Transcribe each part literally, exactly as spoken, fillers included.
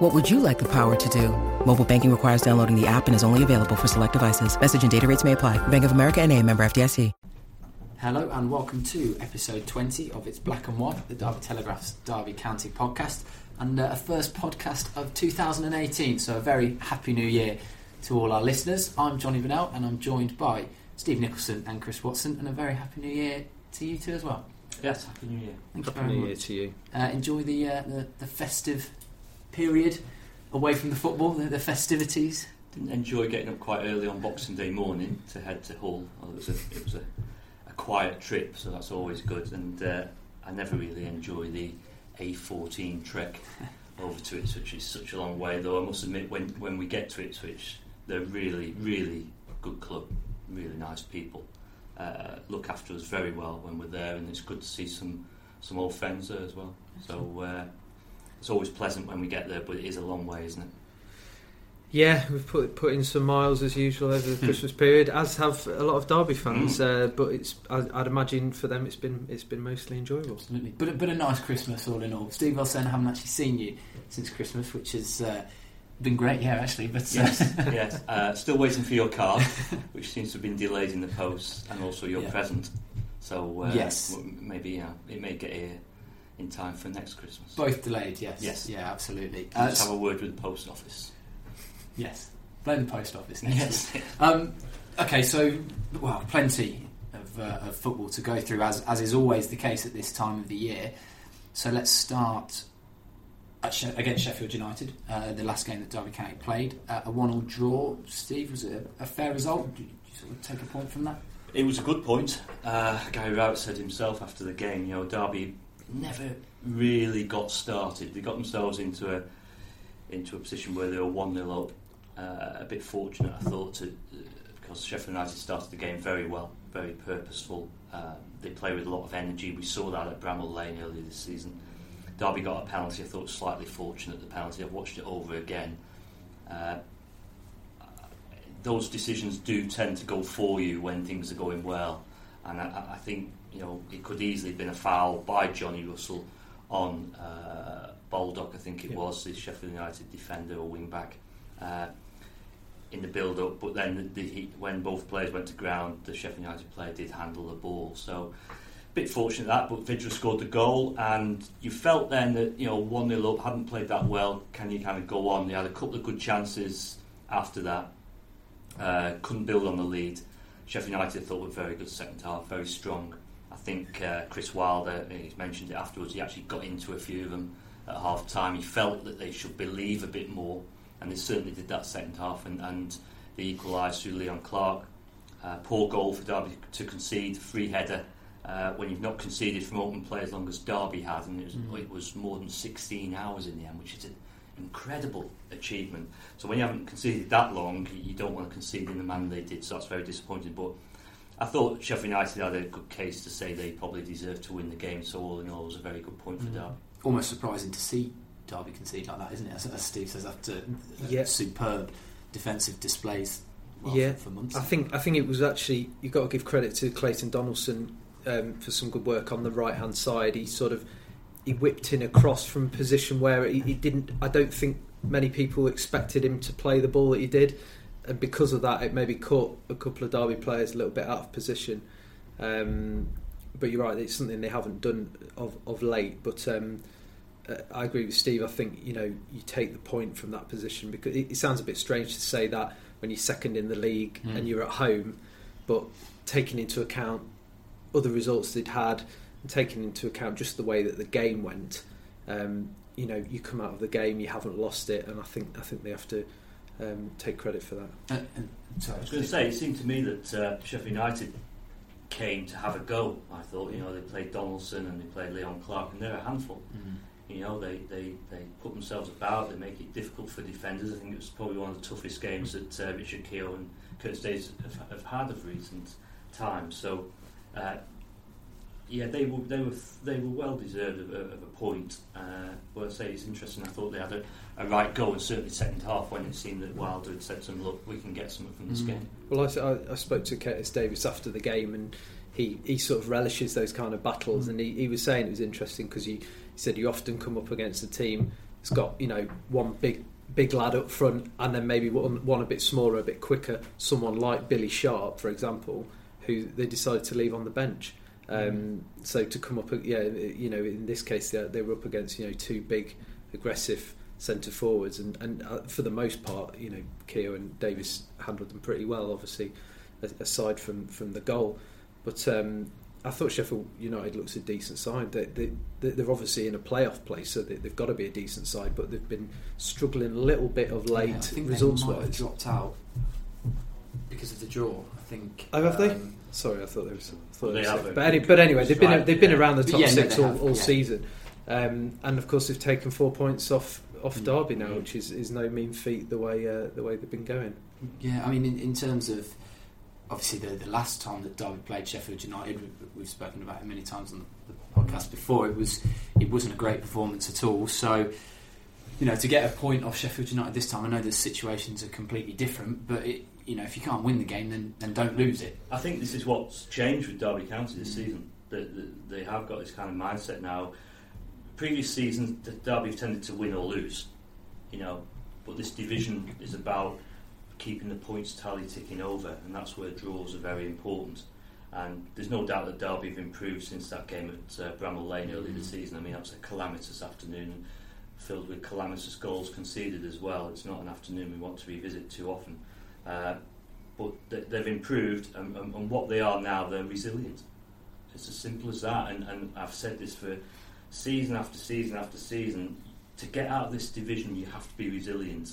What would you like the power to do? Mobile banking requires downloading the app and is only available for select devices. Message and data rates may apply. Bank of America N A, member F D I C. Hello and welcome to episode twenty of It's Black and White, the Derby Telegraph's Derby County podcast, and uh, a first podcast of two thousand eighteen, so a very happy new year to all our listeners. I'm Johnny Vinnell and I'm joined by Steve Nicholson and Chris Watson, and a very happy new year to you two as well. Yes, happy new year. Thank happy you very new much. Year to you. Uh, enjoy the, uh, the the festive period away from the football, the, the festivities. Didn't enjoy getting up quite early on Boxing Day morning to head to Hull. Well, it was a... It was a quiet trip, so that's always good, and uh, I never really enjoy the A fourteen trek over to Ipswich. It's such a long way, though I must admit when, when we get to Ipswich, they're really, really good club, really nice people, uh, look after us very well when we're there, and it's good to see some, some old friends there as well. So uh, it's always pleasant when we get there, but it is a long way, isn't it? Yeah, we've put put in some miles as usual over the Christmas period, as have a lot of Derby fans. Mm. Uh, but it's, I, I'd imagine for them, it's been it's been mostly enjoyable. Absolutely, but but a nice Christmas all in all. Steve Wilson, I haven't actually seen you since Christmas, which has uh, been great. Yeah, actually, but yes, uh, yes. Uh, still waiting for your card, which seems to have been delayed in the post, and also your yeah. present. So uh, yes, maybe yeah, it may get here in time for next Christmas. Both delayed, yes, yes, yeah, absolutely. Uh, Let's have a word with the post office. Yes, blame the post office next. Yes. Um, okay, so well, plenty of, uh, of football to go through, as as is always the case at this time of the year. So let's start at she- against Sheffield United, uh, the last game that Derby County played, uh, a one-all draw. Steve, was it a, a fair result? Did you sort of take a point from that? It was a good point. Uh, Gary Rowett said himself after the game, you know, Derby never really got started. They got themselves into a into a position where they were one nil up. Uh, a bit fortunate, I thought, to, uh, because Sheffield United started the game very well, very purposeful. Uh, they play with a lot of energy. We saw that at Bramall Lane earlier this season. Derby got a penalty. I thought slightly fortunate, the penalty. I've watched it over again. Uh, those decisions do tend to go for you when things are going well, and I, I think you know it could easily have been a foul by Johnny Russell on uh, Baldock, I think it yeah. was, the Sheffield United defender or wing back. Uh, in the build-up, but then the, the, when both players went to ground, the Sheffield United player did handle the ball, so a bit fortunate that, but Vydra scored the goal, and you felt then that, you know, one nil up, hadn't played that well, can you kind of go on? They had a couple of good chances after that, uh, couldn't build on the lead. Sheffield United, I thought, were very good second half, very strong. I think uh, Chris Wilder, he's mentioned it afterwards, he actually got into a few of them at half-time. He felt that they should believe a bit more, and they certainly did that second half, and, and they equalised through Leon Clark. Uh, poor goal for Derby to concede, free header, uh, when you've not conceded from open play as long as Derby had, and it was, mm. it was more than sixteen hours in the end, which is an incredible achievement. So when you haven't conceded that long, you don't want to concede in the manner they did, so that's very disappointing. But I thought Sheffield United had a good case to say they probably deserved to win the game, so all in all, it was a very good point mm. for Derby. Almost surprising to see Derby concede like that, isn't it? As, as Steve says, after uh, yeah. superb defensive displays well, yeah. for months. I think I think it was actually, you've got to give credit to Clayton Donaldson um, for some good work on the right hand side. He sort of he whipped in a cross from a position where he, he didn't. I don't think many people expected him to play the ball that he did, and because of that, it maybe caught a couple of Derby players a little bit out of position. Um, but you're right; it's something they haven't done of of late, but. Um, I agree with Steve. I think you know you take the point from that position, because it sounds a bit strange to say that when you're second in the league mm. and you're at home, but taking into account other results they'd had and taking into account just the way that the game went, um, you know you come out of the game, you haven't lost it, and I think I think they have to um, take credit for that. Uh, sorry, I was going to say it seemed to me that uh, Sheffield United came to have a go. I thought you know they played Donaldson and they played Leon Clark, and they're a handful. Mm. You know, they, they, they put themselves about, they make it difficult for defenders. I think it was probably one of the toughest games that uh, Richard Keogh and Curtis Davies have, have had of recent. time. So, uh, yeah, they were they were they were well deserved of a, of a point. Uh, but I say it's interesting. I thought they had a, a right go, and certainly second half when it seemed that Wilder had said to them, "Look, we can get something from this mm. game." Well, I, I spoke to Curtis Davies after the game, and he, he sort of relishes those kind of battles, mm. and he, he was saying it was interesting because he, he said you often come up against a team that's got, you know, one big. big lad up front and then maybe one, one a bit smaller, a bit quicker, someone like Billy Sharp, for example, who they decided to leave on the bench. Um, so to come up, yeah, you know, in this case they, they were up against, you know, two big, aggressive centre forwards, and, and uh, for the most part, you know, Keogh and Davies handled them pretty well, obviously, aside from, from the goal. But um, I thought Sheffield United looks a decent side. They, they, they're obviously in a playoff place, so they, they've got to be a decent side, but they've been struggling a little bit of late, yeah, I think results-wise. They might have dropped out because of the draw, I think. Oh, have um, they? Sorry, I thought they were... Thought they have. But, any, but anyway, they've been, they've been yeah. around the top yeah, six no, all, have, all yeah. season. Um, and, of course, they've taken four points off, off mm. Derby now, mm. which is, is no mean feat the way uh, the way they've been going. Yeah, I mean, in, in terms of... Obviously, the, the last time that Derby played Sheffield United, we've, we've spoken about it many times on the, the podcast before. It was it wasn't a great performance at all. So, you know, to get a point off Sheffield United this time, I know the situations are completely different, but it, you know, if you can't win the game, then, then don't lose it. I think this is what's changed with Derby County this mm-hmm. season. They, they have got this kind of mindset now. Previous seasons, Derby have tended to win or lose, you know, but this division is about keeping the points tally ticking over, and that's where draws are very important. And there's no doubt that Derby have improved since that game at uh, Bramall Lane earlier this season. I mean, that was a calamitous afternoon, filled with calamitous goals conceded as well. It's not an afternoon we want to revisit too often. Uh, but th- they've improved, and, and, and what they are now, they're resilient. It's as simple as that, and, and I've said this for season after season after season. To get out of this division, you have to be resilient.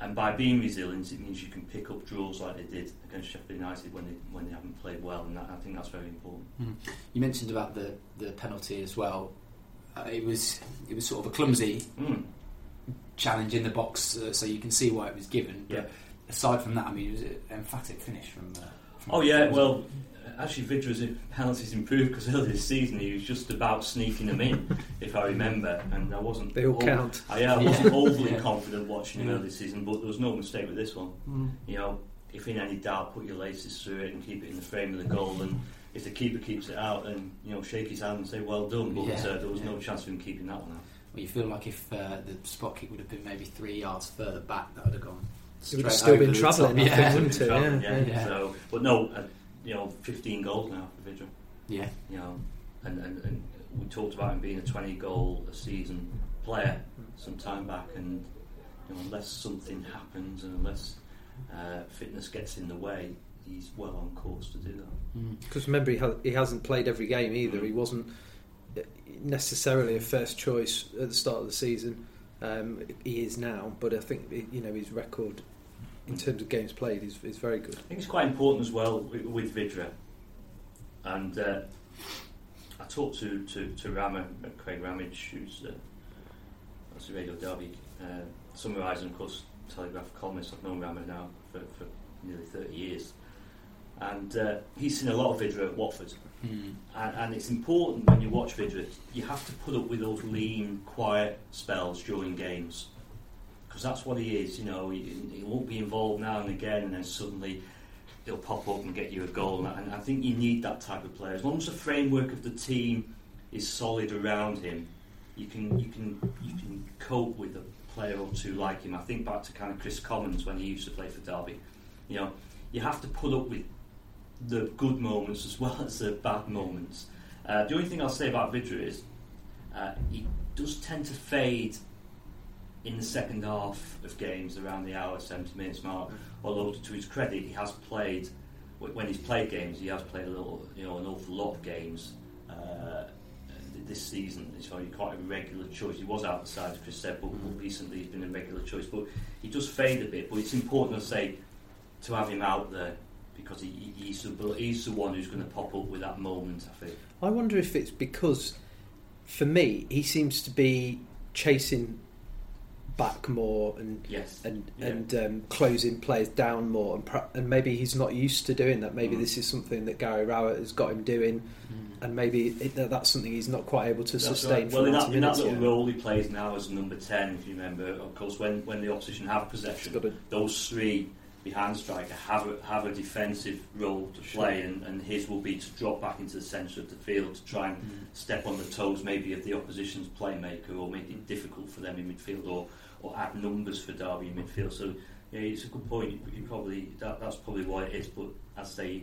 And by being resilient, it means you can pick up draws like they did against Sheffield United when they when they haven't played well, and that, I think that's very important. Mm. You mentioned about the, the penalty as well. Uh, it was it was sort of a clumsy mm. challenge in the box, uh, so you can see why it was given. But yeah. aside from that, I mean, it was an emphatic finish from. Uh, from oh yeah, well, actually, Vydra's penalties improved because earlier this season he was just about sneaking them in, if I remember, and I wasn't. They all count. I, yeah, I wasn't overly yeah. confident watching him yeah. earlier this season, but there was no mistake with this one. Mm. You know, if in any doubt, put your laces through it and keep it in the frame of the goal. And if the keeper keeps it out, then, you know, shake his hand and say well done. But yeah, uh, there was yeah. no chance of him keeping that one out. Well, you feel like if uh, the spot kick would have been maybe three yards further back, that would have gone. It would have still been travelling, yeah. yeah. wouldn't it? Yeah. Yeah. Yeah. Yeah. So, but no. Uh, You know, fifteen goals now for Vydra. Yeah. You know, and, and, and we talked about him being a twenty-goal a season player some time back, and you know, unless something happens and unless uh, fitness gets in the way, he's well on course to do that. Because mm. remember, he, ha- he hasn't played every game either. Mm. He wasn't necessarily a first choice at the start of the season. Um, he is now, but I think you know his record in terms of games played is is very good. I think it's quite important as well with, with Vydra. And uh, I talked to to, to Rama, Craig Ramage, who's uh, that's the Radio Derby uh, summariser, of course, Telegraph columnist. I've known Rama now for, for nearly thirty years, and uh, he's seen a lot of Vydra at Watford. Mm. And, and it's important when you watch Vydra, you have to put up with those lean, quiet spells during games. Because that's what he is, you know. He, he won't be involved now and again, and then suddenly he'll pop up and get you a goal. And I think you need that type of player. As long as the framework of the team is solid around him, you can you can you can cope with a player or two like him. I think back to kind of Chris Commons when he used to play for Derby. You know, you have to put up with the good moments as well as the bad moments. Uh, the only thing I'll say about Vydra is uh, he does tend to fade in the second half of games, around the hour, seventy minutes mark. Although, to his credit, he has played. When he's played games, he has played a little, you know, an awful lot of games uh, this season. So he's quite a regular choice. He was out the side, as Chris said, but recently he's been a regular choice. But he does fade a bit. But it's important, I say, to have him out there because he, he's, the, he's the one who's going to pop up with that moment. I think. I wonder if it's because, for me, he seems to be chasing back more and yes. and yeah. and um, closing players down more, and pra- and maybe he's not used to doing that. Maybe mm. this is something that Gary Rowett has got him doing, mm. and maybe it, that's something he's not quite able to that's sustain. Right. Well, for in that, in that little yeah. role he plays now as number ten, if you remember, of course, when, when the opposition have possession, a, those three behind striker have a, have a defensive role to play, sure. and, and his will be to drop back into the centre of the field to try and mm. step on the toes maybe of the opposition's playmaker, or make it difficult for them in midfield, or, or add numbers for Derby in midfield. So yeah, it's a good point. You probably that, that's probably why it is. But I'd say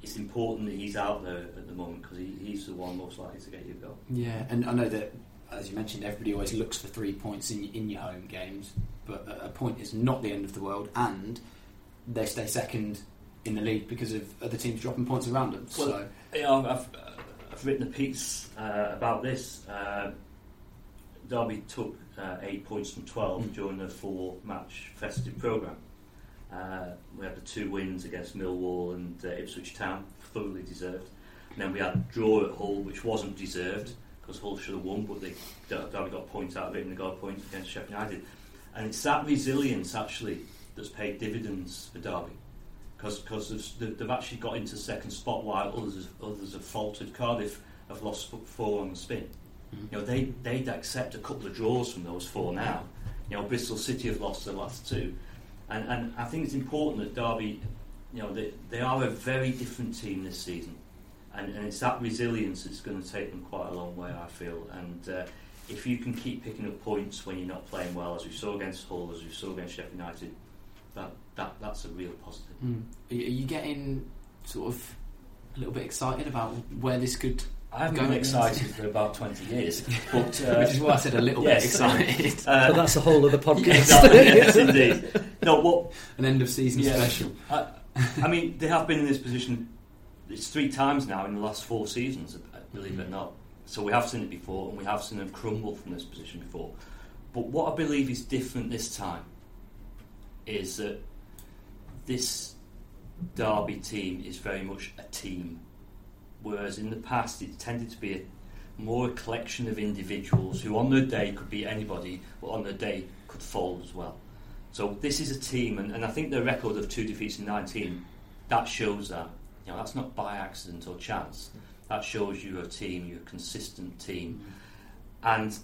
it's important that he's out there at the moment, because he, he's the one most likely to get you a goal. Yeah, and I know that, as you mentioned, everybody always looks for three points in in your home games, but a point is not the end of the world, and they stay second in the league because of other teams dropping points around them. Well, so you know, I've, I've written a piece uh, about this. Uh, Derby took uh, eight points from twelve mm. during the four-match festive programme. Uh, we had the two wins against Millwall and uh, Ipswich Town, thoroughly deserved. And then we had a draw at Hull, which wasn't deserved, because Hull should have won, but they Derby got points out of it, and they got a point against Sheffield United. And it's that resilience, actually, that's paid dividends for Derby, because because they've, they've actually got into second spot while others others have faltered. Cardiff have lost four on the spin. Mm-hmm. You know, they they'd accept a couple of draws from those four now. You know, Bristol City have lost their last two, and and I think it's important that Derby, you know, they they are a very different team this season, and and it's that resilience that's going to take them quite a long way, I feel. And uh, if you can keep picking up points when you're not playing well, as we saw against Hull, as we saw against Sheffield United, That, that that's a real positive. Mm. Are you getting sort of a little bit excited about where this could? I haven't go been excited for about twenty years, but uh, which is why I said a little yes, bit excited. Uh, but that's a whole other podcast. Yeah, exactly, yes, indeed. No, what an end of season yeah, special. I, I mean, they have been in this position. It's three times now in the last four seasons, believe mm-hmm. it or not. So we have seen it before, and we have seen them crumble from this position before. But what I believe is different this time is that this Derby team is very much a team, whereas in the past it tended to be a, more a collection of individuals who on their day could be anybody, but on their day could fold as well. So this is a team, and, and I think the record of two defeats in nineteen, that shows that. You know, that's not by accident or chance. That shows you're a team, you're a consistent team. And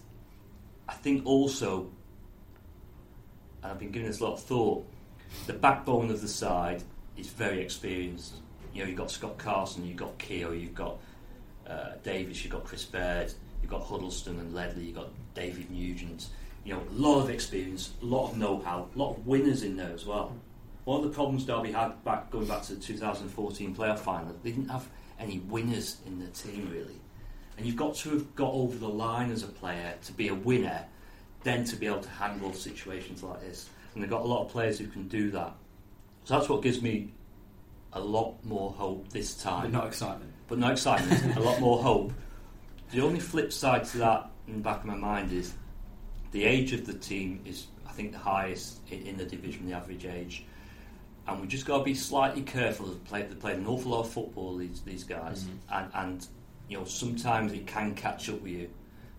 I think also, and I've been giving this a lot of thought, the backbone of the side is very experienced. You know, you've got Scott Carson, you've got Keogh, you've got uh, Davies, you've got Chris Baird, you've got Huddlestone and Ledley, you've got David Nugent. You know, a lot of experience, a lot of know-how, a lot of winners in there as well. One of the problems Derby had back going back to the two thousand fourteen playoff final, they didn't have any winners in their team, really. And you've got to have got over the line as a player to be a winner, then to be able to handle situations like this. And they've got a lot of players who can do that. So that's what gives me a lot more hope this time. But not excitement. But not excitement, a lot more hope. The only flip side to that in the back of my mind is the age of the team is, I think, the highest in the division, the average age. And we've just got to be slightly careful. They've played, they've played an awful lot of football, these, these guys. Mm-hmm. And, and, you know, sometimes it can catch up with you.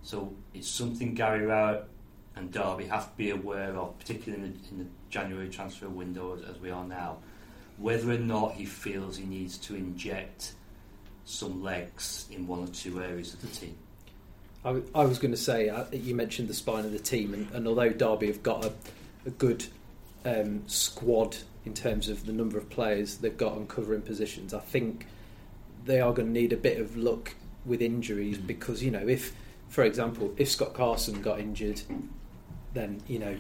So it's something Gary Rowett and Derby have to be aware of, particularly in the, in the January transfer window as, as we are now, whether or not he feels he needs to inject some legs in one or two areas of the team. I, I was going to say, I, you mentioned the spine of the team, and, and although Derby have got a, a good um, squad in terms of the number of players they've got on covering positions, I think they are going to need a bit of luck with injuries, mm-hmm. because, you know, if, for example, if Scott Carson got injured, then, you know,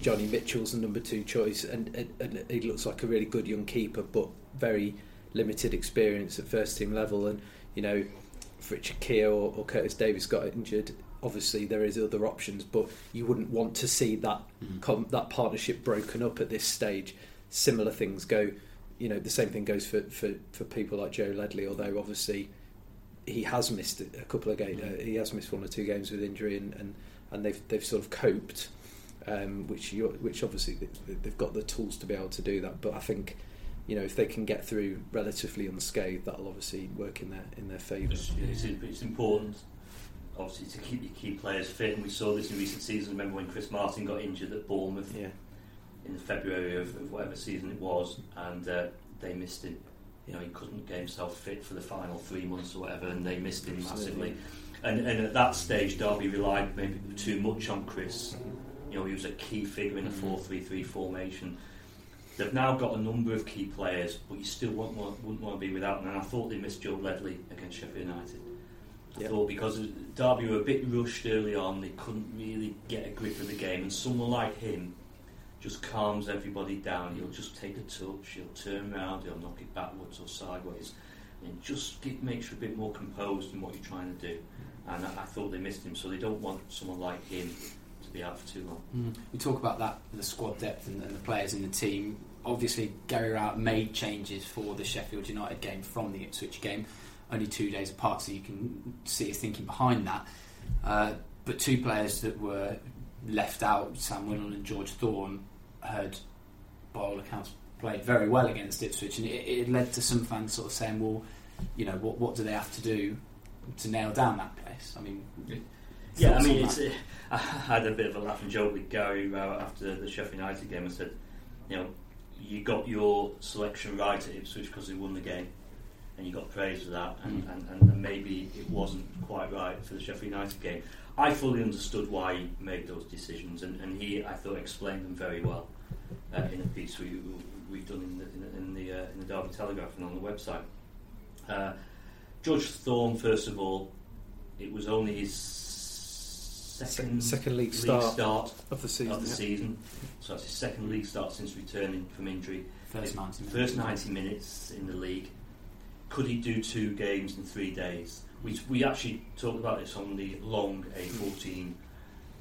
Johnny Mitchell's the number two choice, and, and, and he looks like a really good young keeper, but very limited experience at first team level. And, you know, if Richard Keogh or, or Curtis Davies got injured, obviously there is other options, but you wouldn't want to see that mm. com- that partnership broken up at this stage. Similar things go, you know, the same thing goes for, for, for people like Joe Ledley, although obviously he has missed a couple of games, mm. uh, he has missed one or two games with injury, and, and and they've they've sort of coped, um, which you're, which obviously they've got the tools to be able to do that. But I think, you know, if they can get through relatively unscathed, that'll obviously work in their in their favour. It's, it's, it's important. obviously to keep your key players fit, and we saw this in recent seasons. Remember when Chris Martin got injured at Bournemouth yeah. in February of, of whatever season it was, and uh, they missed him. You know, he couldn't get himself fit for the final three months or whatever, and they missed him massively. And, and at that stage, Derby relied maybe too much on Chris. You know, he was a key figure in a four three three formation. They've now got a number of key players, but you still wouldn't want, wouldn't want to be without them. And I thought they missed Joe Ledley against Sheffield United. I yep. thought because Derby were a bit rushed early on, they couldn't really get a grip of the game. And someone like him just calms everybody down. He'll just take a touch, he'll turn round, he'll knock it backwards or sideways. And just it makes you a bit more composed in what you're trying to do. And I, I thought they missed him, so they don't want someone like him to be out for too long. Mm. We talk about that, the squad depth and, and the players in the team. Obviously, Gary Rowett made changes for the Sheffield United game from the Ipswich game, only two days apart, so you can see his thinking behind that. Uh, but two players that were left out, Sam Winnall and George Thorne, had, by all accounts, played very well against Ipswich, and it, it led to some fans sort of saying, well, you know, what what do they have to do to nail down that place? I mean... Yeah, I mean, it's, uh, I had a bit of a laugh and joke with Gary Rowett after the Sheffield United game. I said, you know, you got your selection right at Ipswich because they won the game, and you got praised for that, and, mm. and, and, and maybe it wasn't quite right for the Sheffield United game. I fully understood why he made those decisions, and, and he, I thought, explained them very well uh, in a piece we, we've done in the in the, in the, uh, in the Derby Telegraph and on the website. Uh, George Thorne, first of all, it was only his second, second league, league start, start of the season. Of the yeah. season. So that's his second league start since returning from injury. First ninety minutes. First ninety minutes in the league. Could he do two games in three days? We we actually talked about this on the long A fourteen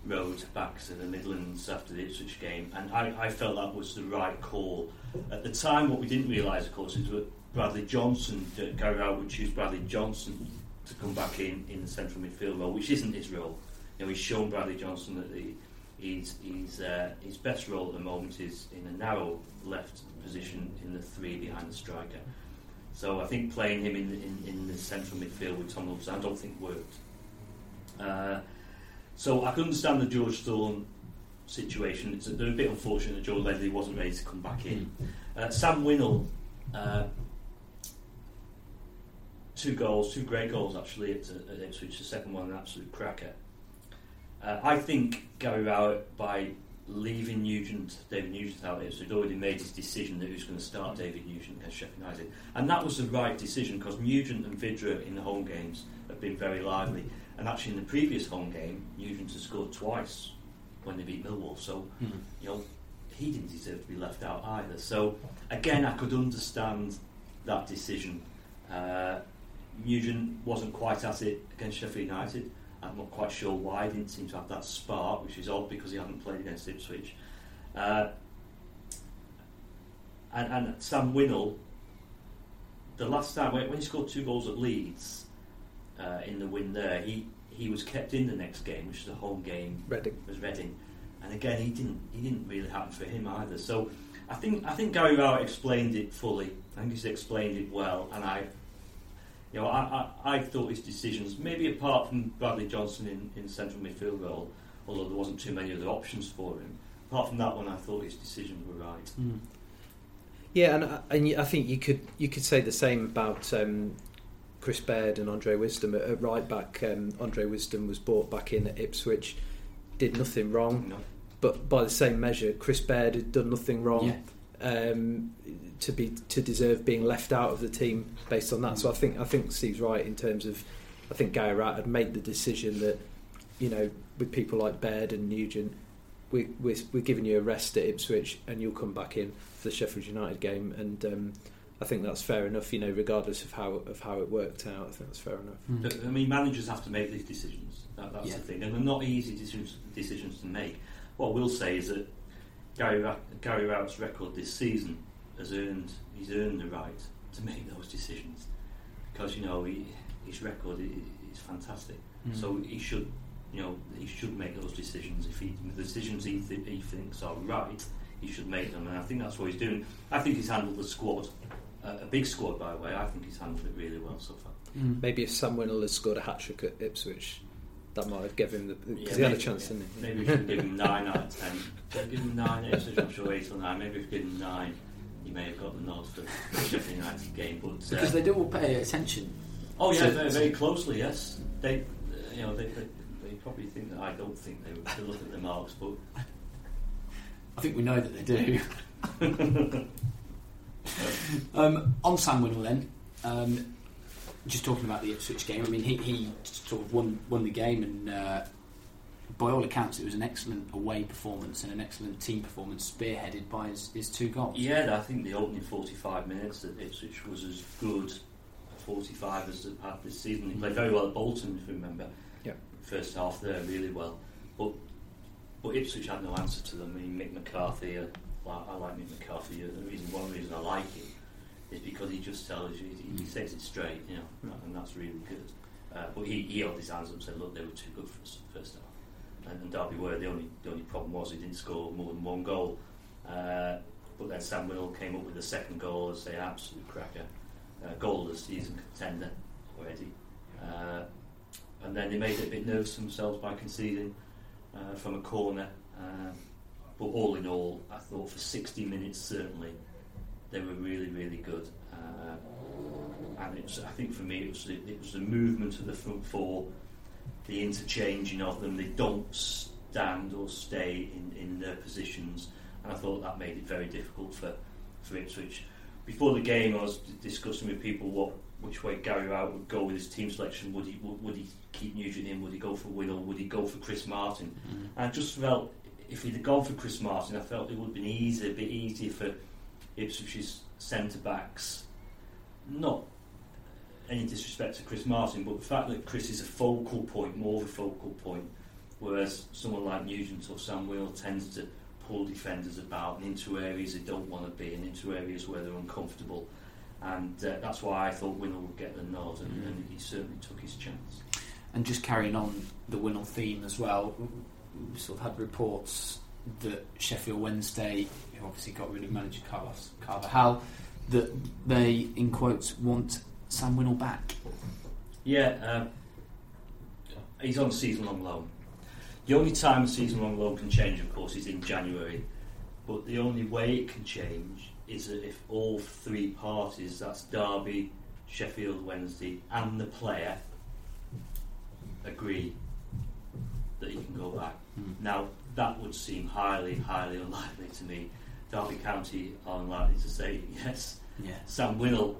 road back to the Midlands after the Ipswich game, and I, I felt that was the right call. At the time, what we didn't realise, of course, is that Bradley Johnson, Gary Rowett would choose Bradley Johnson to come back in in the central midfield role, which isn't his role. You know, he's shown Bradley Johnson that he, he's, he's, uh, his best role at the moment is in a narrow left position in the three behind the striker. So I think playing him in the, in, in the central midfield with Tom Lawrence, I don't think worked. Uh, so I can understand the George Thorne situation. It's a, they're a bit unfortunate that Joe Ledley wasn't ready to come back in. Uh, Sam Winnall, uh, two goals, two great goals actually at, at Ipswich. The second one, an absolute cracker. Uh, I think Gary Rowett, by leaving Nugent, David Nugent out of it, so he'd already made his decision that he was going to start David Nugent against Sheffield United. And that was the right decision, because Nugent and Vydra in the home games have been very lively. And actually in the previous home game, Nugent had scored twice when they beat Millwall. So, mm-hmm. you know, he didn't deserve to be left out either. So, again, I could understand that decision. Uh, Nugent wasn't quite at it against Sheffield United. I'm not quite sure why. He didn't seem to have that spark, which is odd because he hadn't played against Ipswich. Uh, and, and Sam Winnall, the last time when he scored two goals at Leeds uh, in the win there, he, he was kept in the next game, which is a home game. Reading was Reading, and again he didn't he didn't really happen for him either. So I think I think Gary Rowett explained it fully. I think he's explained it well, and I. You know, I, I, I thought his decisions, maybe apart from Bradley Johnson in, in central midfield role, although there wasn't too many other options for him, apart from that one, I thought his decisions were right. Mm. Yeah, and and I think you could you could say the same about um, Chris Baird and Andre Wisdom at, at right back. Um, Andre Wisdom was brought back in at Ipswich, did nothing wrong, no. but by the same measure, Chris Baird had done nothing wrong. Yeah. Um, to be to deserve being left out of the team based on that. So I think I think Steve's right in terms of I think Gary Rowett had made the decision that, you know, with people like Baird and Nugent, we, we're we're giving you a rest at Ipswich and you'll come back in for the Sheffield United game, and um, I think that's fair enough. You know, regardless of how of how it worked out, I think that's fair enough. Mm. I mean, managers have to make these decisions. That, that's yeah. the thing, and they're not easy decisions decisions to make. What I will say is that Gary, Ra- Gary Rowett's record this season has earned he's earned the right to make those decisions, because you know he, his record is fantastic. Mm. So he should, you know, he should make those decisions. If he, the decisions he, th- he thinks are right, he should make them, and I think that's what he's doing. I think he's handled the squad, uh, a big squad by the way. I think he's handled it really well so far. Mm. Maybe if Sam Winnall has scored a hat trick at Ipswich, that might have given him the, because yeah, he had a chance, yeah. didn't he? Maybe we should give him nine out of ten. Don't give him nine. It's such a short eight or nine. Maybe if we give him nine, he may have got the nod for the Sheffield United game. But uh, because they do all pay attention. Oh yeah, so, very, very closely. Yes, they, you know, they, they, they probably think that I don't think they would look at the marks, but I think we know that they do. um, on Sam Winnall then. Um, Just talking about the Ipswich game, I mean, he, he sort of won won the game, and uh, by all accounts, it was an excellent away performance and an excellent team performance, spearheaded by his, his two goals. Yeah, I think the opening forty-five minutes at Ipswich was as good a forty-five as they've had this season. They played very well at Bolton, if you remember. Yeah, first half there really well, but but Ipswich had no answer to them. I mean, Mick McCarthy, I, I like Mick McCarthy. The reason, one reason I like him. It's because he just tells you, he, he says it straight, you know, and that's really good. Uh, but he, he held his hands up and said, look, they were too good for us first half. And, and Derby were, the only the only problem was he didn't score more than one goal. Uh, but then Sam Winnall came up with a second goal, as an absolute cracker. Uh, goal of the season contender already. Uh, and then they made it a bit nervous themselves by conceding uh, from a corner. Uh, but all in all, I thought for sixty minutes certainly, they were really, really good, uh, and it was, I think for me it was the, it was the movement of the front four, the interchanging of them. They don't stand or stay in, in their positions, and I thought that made it very difficult for, for Ipswich. Before the game, I was discussing with people what which way Gary Rowett would go with his team selection. Would he would, would he keep Nugent in? Would he go for Winnall? Would he go for Chris Martin? Mm-hmm. And I just felt if he'd have gone for Chris Martin, I felt it would have been easier, a bit easier for Ipswich's centre-backs. Not any disrespect to Chris Martin, but the fact that Chris is a focal point, more of a focal point, whereas someone like Nugent or Sam Winnall tends to pull defenders about and into areas they don't want to be and into areas where they're uncomfortable. And uh, that's why I thought Winnall would get the nod, and, mm. and he certainly took his chance. And just carrying on the Winnall theme as well, we sort of had reports that Sheffield Wednesday, who obviously got rid of manager Carlos Carvajal, that they, in quotes, want Sam Winnall back. Yeah, uh, he's on season-long loan. The only time a season-long loan can change, of course, is in January. But the only way it can change is that if all three parties, that's Derby, Sheffield Wednesday and the player, agree that he can go back. Mm. Now, that would seem highly, highly unlikely to me. Derby County are unlikely to say yes. Yeah. Sam Winnall,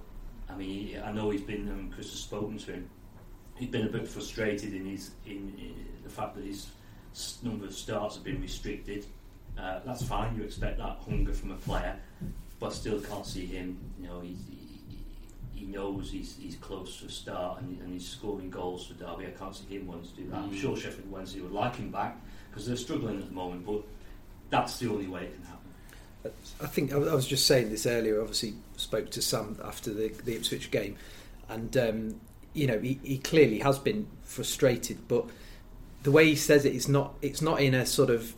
I mean, I know he's been, and Chris has spoken to him, he's been a bit frustrated in his in, in the fact that his number of starts have been restricted. Uh, that's fine, you expect that hunger from a player, but I still can't see him. You know, he's, he, he knows he's, he's close to a start, and, and he's scoring goals for Derby. I can't see him wanting to do that. Mm. I'm sure Sheffield Wednesday would like him back, because they're struggling at the moment, but that's the only way it can happen. I think I was just saying this earlier. Obviously, spoke to Sam after the, the Ipswich game, and um, you know he, he clearly has been frustrated. But the way he says it, it's not it's not in a sort of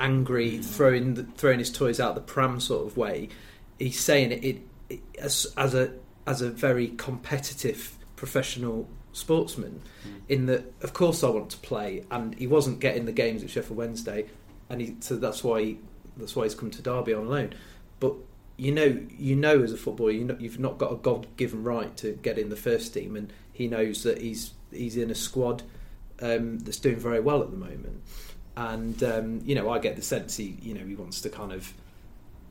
angry mm. throwing the, throwing his toys out the pram sort of way. He's saying it, it, it as, as a as a very competitive professional sportsman, mm. in that, of course I want to play, and he wasn't getting the games at Sheffield Wednesday, and he, so that's why he, that's why he's come to Derby on loan. But you know, you know, as a footballer, you know, you've not got a God-given right to get in the first team, and he knows that he's he's in a squad um, that's doing very well at the moment, and um, you know, I get the sense he, you know, he wants to kind of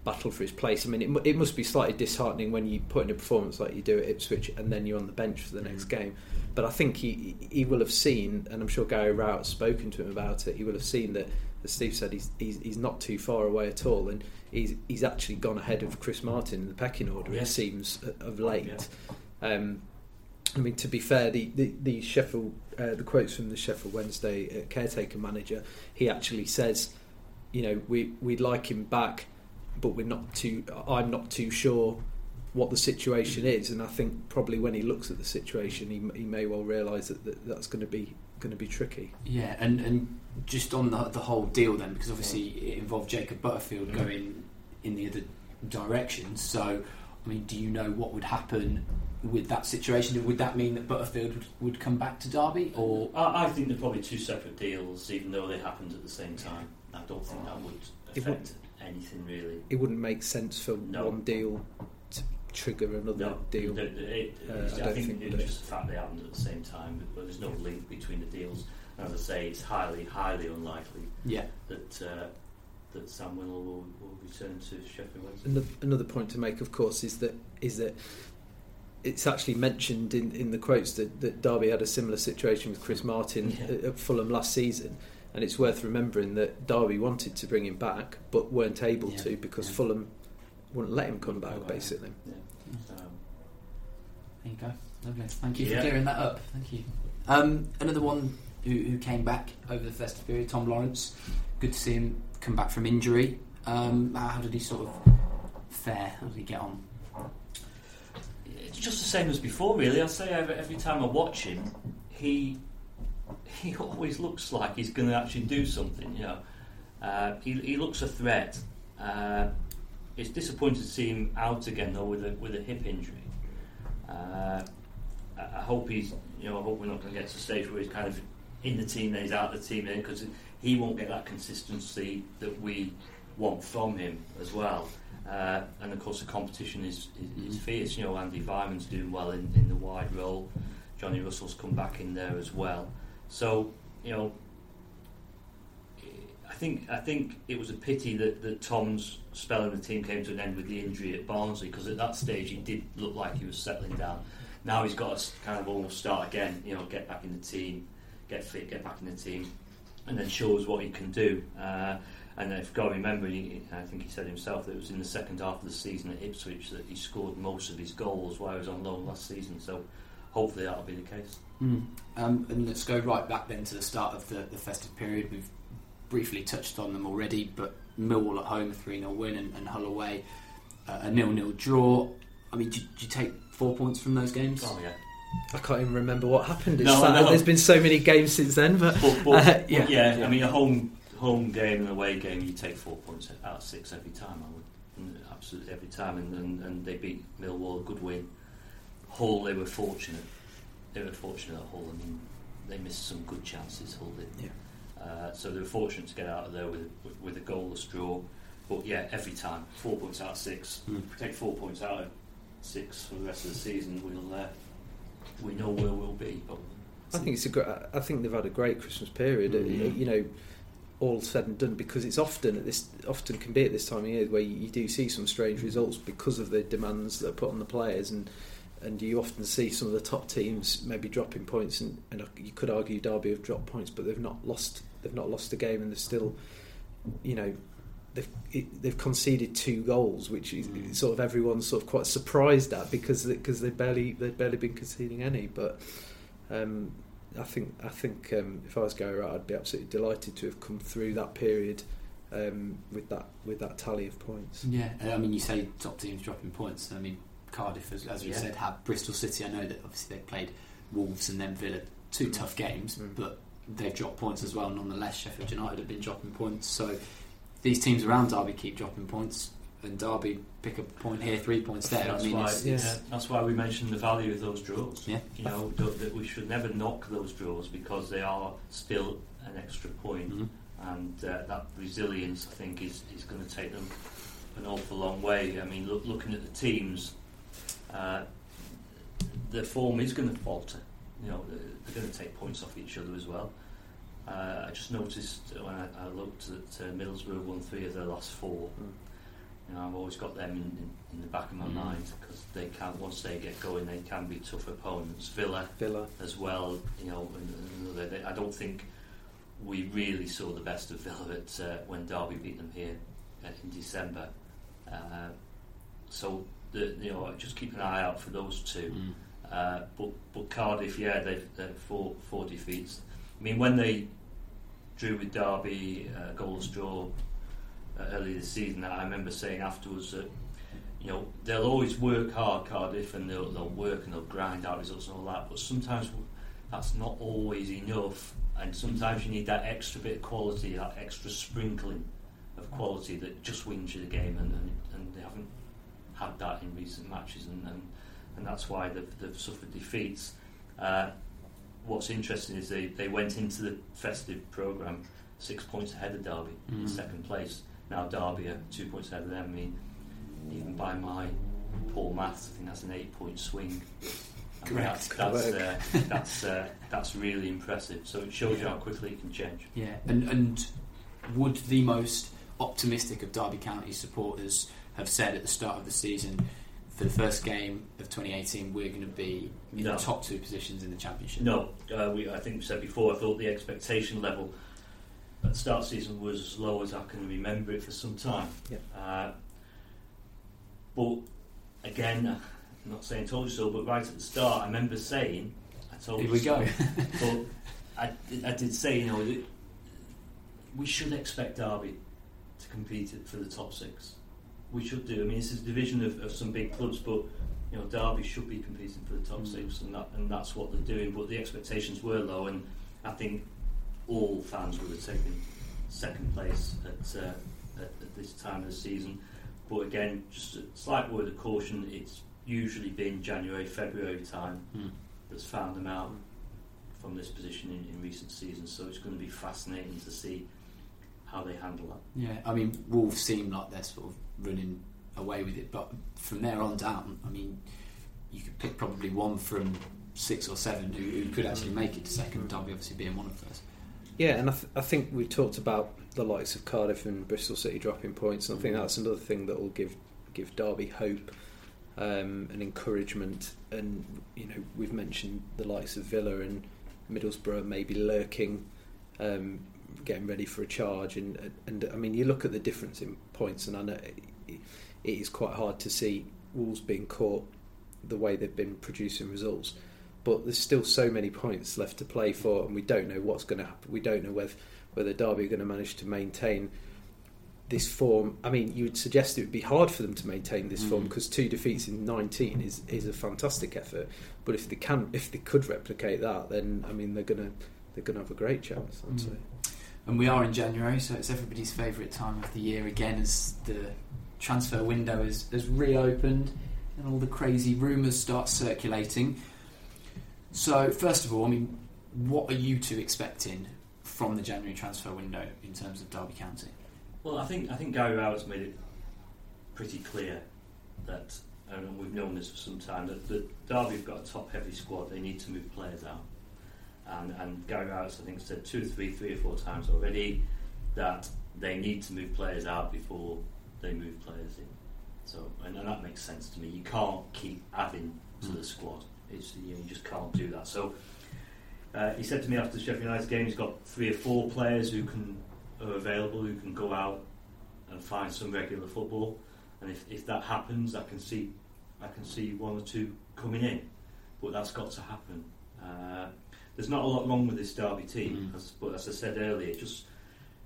battle for his place. I mean, it, it must be slightly disheartening when you put in a performance like you do at Ipswich and then you're on the bench for the next mm. game. But I think he he will have seen, and I'm sure Gary Rowett's spoken to him about it, he will have seen that, as Steve said, he's he's, he's not too far away at all, and he's he's actually gone ahead of Chris Martin in the pecking order, yes. it seems, of late. Yeah. Um, I mean, to be fair, the the, the Sheffield uh, the quotes from the Sheffield Wednesday uh, caretaker manager, he actually says, you know, we we'd like him back, but we're not too. I'm not too sure what the situation is, and I think probably when he looks at the situation, he, he may well realise that, that that's going to be going to be tricky. Yeah, and, and just on the, the whole deal then, because obviously it involved Jacob Butterfield going in the other direction. So, I mean, do you know what would happen with that situation, would that mean that Butterfield would, would come back to Derby? Or I, I think they're probably two separate deals, even though they happened at the same time. I don't think that would affect anything really. It wouldn't make sense for no. one deal to trigger another no, deal. It, it, uh, I, I think, think it's just the fact they happened at the same time, but there's no link between the deals. As I say, it's highly, highly unlikely yeah. that uh, that Sam Winnall will, will return to Sheffield Wednesday. Another, another point to make, of course, is that is that it's actually mentioned in, in the quotes that, that Derby had a similar situation with Chris Martin yeah. at, at Fulham last season, and it's worth remembering that Derby wanted to bring him back but weren't able yeah. to because yeah. Fulham wouldn't let him come back, oh, basically. Yeah. Um, there you go. Lovely. Thank you yeah. for clearing that up. Thank you. Um, another one who, who came back over the festive period, Tom Lawrence. Good to see him come back from injury. Um, how did he sort of fare? How did he get on? It's just the same as before, really. I say every, every time I watch him, he he always looks like he's going to actually do something. You know, uh, he he looks a threat. Uh, it's disappointing to see him out again though with a with a hip injury. Uh, I, I hope he's you know I hope we're not going to get to a stage where he's kind of in the team then he's out of the team then, because he won't get that consistency that we want from him as well. Uh, and of course the competition is, is, is fierce. You know, Andy Vyman's doing well in, in the wide role. Johnny Russell's come back in there as well. So you know, I think I think it was a pity that, that Tom's spell in the team came to an end with the injury at Barnsley, because at that stage he did look like he was settling down. Now he's got to kind of almost start again. You know, get back in the team, get fit, get back in the team, and then show us what he can do. Uh, And if God remembers, I think he said himself that it was in the second half of the season at Ipswich that he scored most of his goals while he was on loan last season. So hopefully that'll be the case. Mm. Um, and let's go right back then to the start of the, the festive period. We've briefly touched on them already, but Millwall at home, three nil win, and, and Hull away, uh, a nil nil draw. I mean, did, did you take four points from those games? Oh, yeah. I can't even remember what happened. It's no, no. There's been so many games since then. But, but, but uh, yeah. yeah, I mean, a home... home game and away game, you take four points out of six every time. I would absolutely every time, and, and, and they beat Millwall, a good win. Hull, they were fortunate. They were fortunate at Hull. I mean, they missed some good chances. Hull did. Yeah. Uh, so they were fortunate to get out of there with with, with a goalless draw. But yeah, every time, four points out of six. Mm. If we take four points out of six for the rest of the season, we'll uh, we know where we'll be. But I think it's a great. I think they've had a great Christmas period. Mm-hmm. You know. All said and done, because it's often at this often can be at this time of year where you, you do see some strange results because of the demands that are put on the players, and and you often see some of the top teams maybe dropping points, and, and you could argue Derby have dropped points, but they've not lost they've not lost a game, and they've still, you know, they've it, they've conceded two goals, which is mm. sort of everyone's sort of quite surprised at because because they barely they've barely been conceding any, but. Um, I think I think um, if I was Gary Rowett, I'd be absolutely delighted to have come through that period um, with that with that tally of points. Yeah, I mean, you say top teams dropping points. I mean, Cardiff, as, as we yeah. said, have Bristol City. I know that obviously they played Wolves and then Villa, two mm. tough games, mm. but they've dropped points as well. Nonetheless, Sheffield United have been dropping points. So these teams around Derby keep dropping points, and Derby pick a point here, three points there. That's, I mean, why, it's, it's, yeah, that's why we mentioned the value of those draws. Yeah. You know, that we should never knock those draws because they are still an extra point, mm-hmm. and uh, that resilience, I think, is, is going to take them an awful long way. I mean, look, looking at the teams, uh, their form is going to falter. You know, they're going to take points off each other as well. Uh, I just noticed when I, I looked that uh, Middlesbrough won three of their last four. Mm. You know, I've always got them in, in, in the back of my mm. mind because they can, once they get going, they can be tough opponents. Villa, Villa. as well. You know, and, and they, I don't think we really saw the best of Villa at, uh, when Derby beat them here uh, in December. Uh, so the, you know, just keep an eye out for those two. Mm. Uh, but but Cardiff, yeah, they've, they've four four defeats. I mean, when they drew with Derby, uh, goalless draw. Early this season, I remember saying afterwards that you know they'll always work hard, Cardiff, and they'll, they'll work and they'll grind out results and all that. But sometimes that's not always enough, and sometimes you need that extra bit of quality, that extra sprinkling of quality that just wins you the game. And, and, and they haven't had that in recent matches, and, and and that's why they've, they've suffered defeats. Uh, what's interesting is they, they went into the festive programme six points ahead of Derby mm. in second place. Now Derby are two points ahead of them. I mean, even by my poor maths, I think that's an eight-point swing. I mean, Correct. That's that's uh, that's, uh, that's really impressive. So it shows yeah. you how quickly it can change. Yeah, and and would the most optimistic of Derby County supporters have said at the start of the season, for the first game of twenty eighteen, we're going to be in no. the top two positions in the Championship? No, uh, we, I think we said before, I thought the expectation level at the start of the season was as low as I can remember it for some time. Yeah. Uh, but again, I'm not saying told you so, but right at the start, I remember saying, I told Here you so. Here we go. But I, I did say, you know, we should expect Derby to compete for the top six. We should do. I mean, this is a division of, of some big clubs, but you know, Derby should be competing for the top mm. six, and that, and that's what they're doing. But the expectations were low, and I think all fans would have taken second place at, uh, at, at this time of the season. But again, just a slight word of caution: it's usually been January, February time mm. that's found them out from this position in, in recent seasons. So it's going to be fascinating to see how they handle that. Yeah, I mean, Wolves seem like they're sort of running away with it, but from there on down, I mean, you could pick probably one from six or seven who, who could actually make it to second, Derby obviously being one of those. Yeah, and I, th- I think we talked about the likes of Cardiff and Bristol City dropping points, and I think that's another thing that will give give Derby hope um, and encouragement. And you know, we've mentioned the likes of Villa and Middlesbrough maybe lurking, um, getting ready for a charge, and, and I mean, you look at the difference in points, and I know it, it is quite hard to see Wolves being caught the way they've been producing results, but there's still so many points left to play for, and we don't know what's going to happen. We don't know whether, whether Derby are going to manage to maintain this form. I mean, you would suggest it would be hard for them to maintain this mm. form, because two defeats in nineteen is, is a fantastic effort, but if they can, if they could replicate that, then I mean, they're going to they're going to have a great chance, I'd mm. say. And we are in January, so it's everybody's favourite time of the year again, as the transfer window is, is reopened and all the crazy rumours start circulating. So, first of all, I mean, what are you two expecting from the January transfer window in terms of Derby County? Well, I think I think Gary Rowett's made it pretty clear that, and we've known this for some time, that, that Derby have got a top-heavy squad. They need to move players out. And, and Gary Rowett, I think, said two or three, three or four times already that they need to move players out before they move players in. So, and, and that makes sense to me. You can't keep adding to the squad. It's, you know, you just can't do that. So uh, he said to me after the Sheffield United game, he's got three or four players who can are available, who can go out and find some regular football. And if, if that happens, I can see I can see one or two coming in, but that's got to happen. Uh, There's not a lot wrong with this Derby team, mm. as, but as I said earlier, just,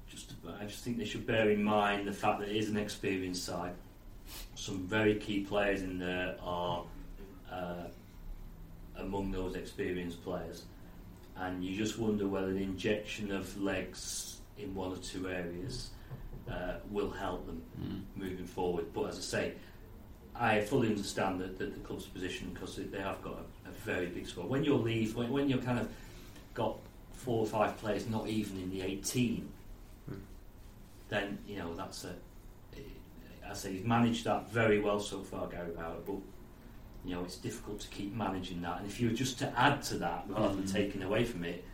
just, I just think they should bear in mind the fact that it is an experienced side. Some very key players in there are uh, among those experienced players, and you just wonder whether an injection of legs in one or two areas uh, will help them mm. moving forward. But as I say, I fully understand that the, the club's position, because they have got a, a very big squad. When you're leave, when, when you're kind of got four or five players not even in the eighteen, mm. then you know that's a. I say he's managed that very well so far, Gary Rowett. But you know, it's difficult to keep managing that. And if you were just to add to that rather mm. than taking away from it,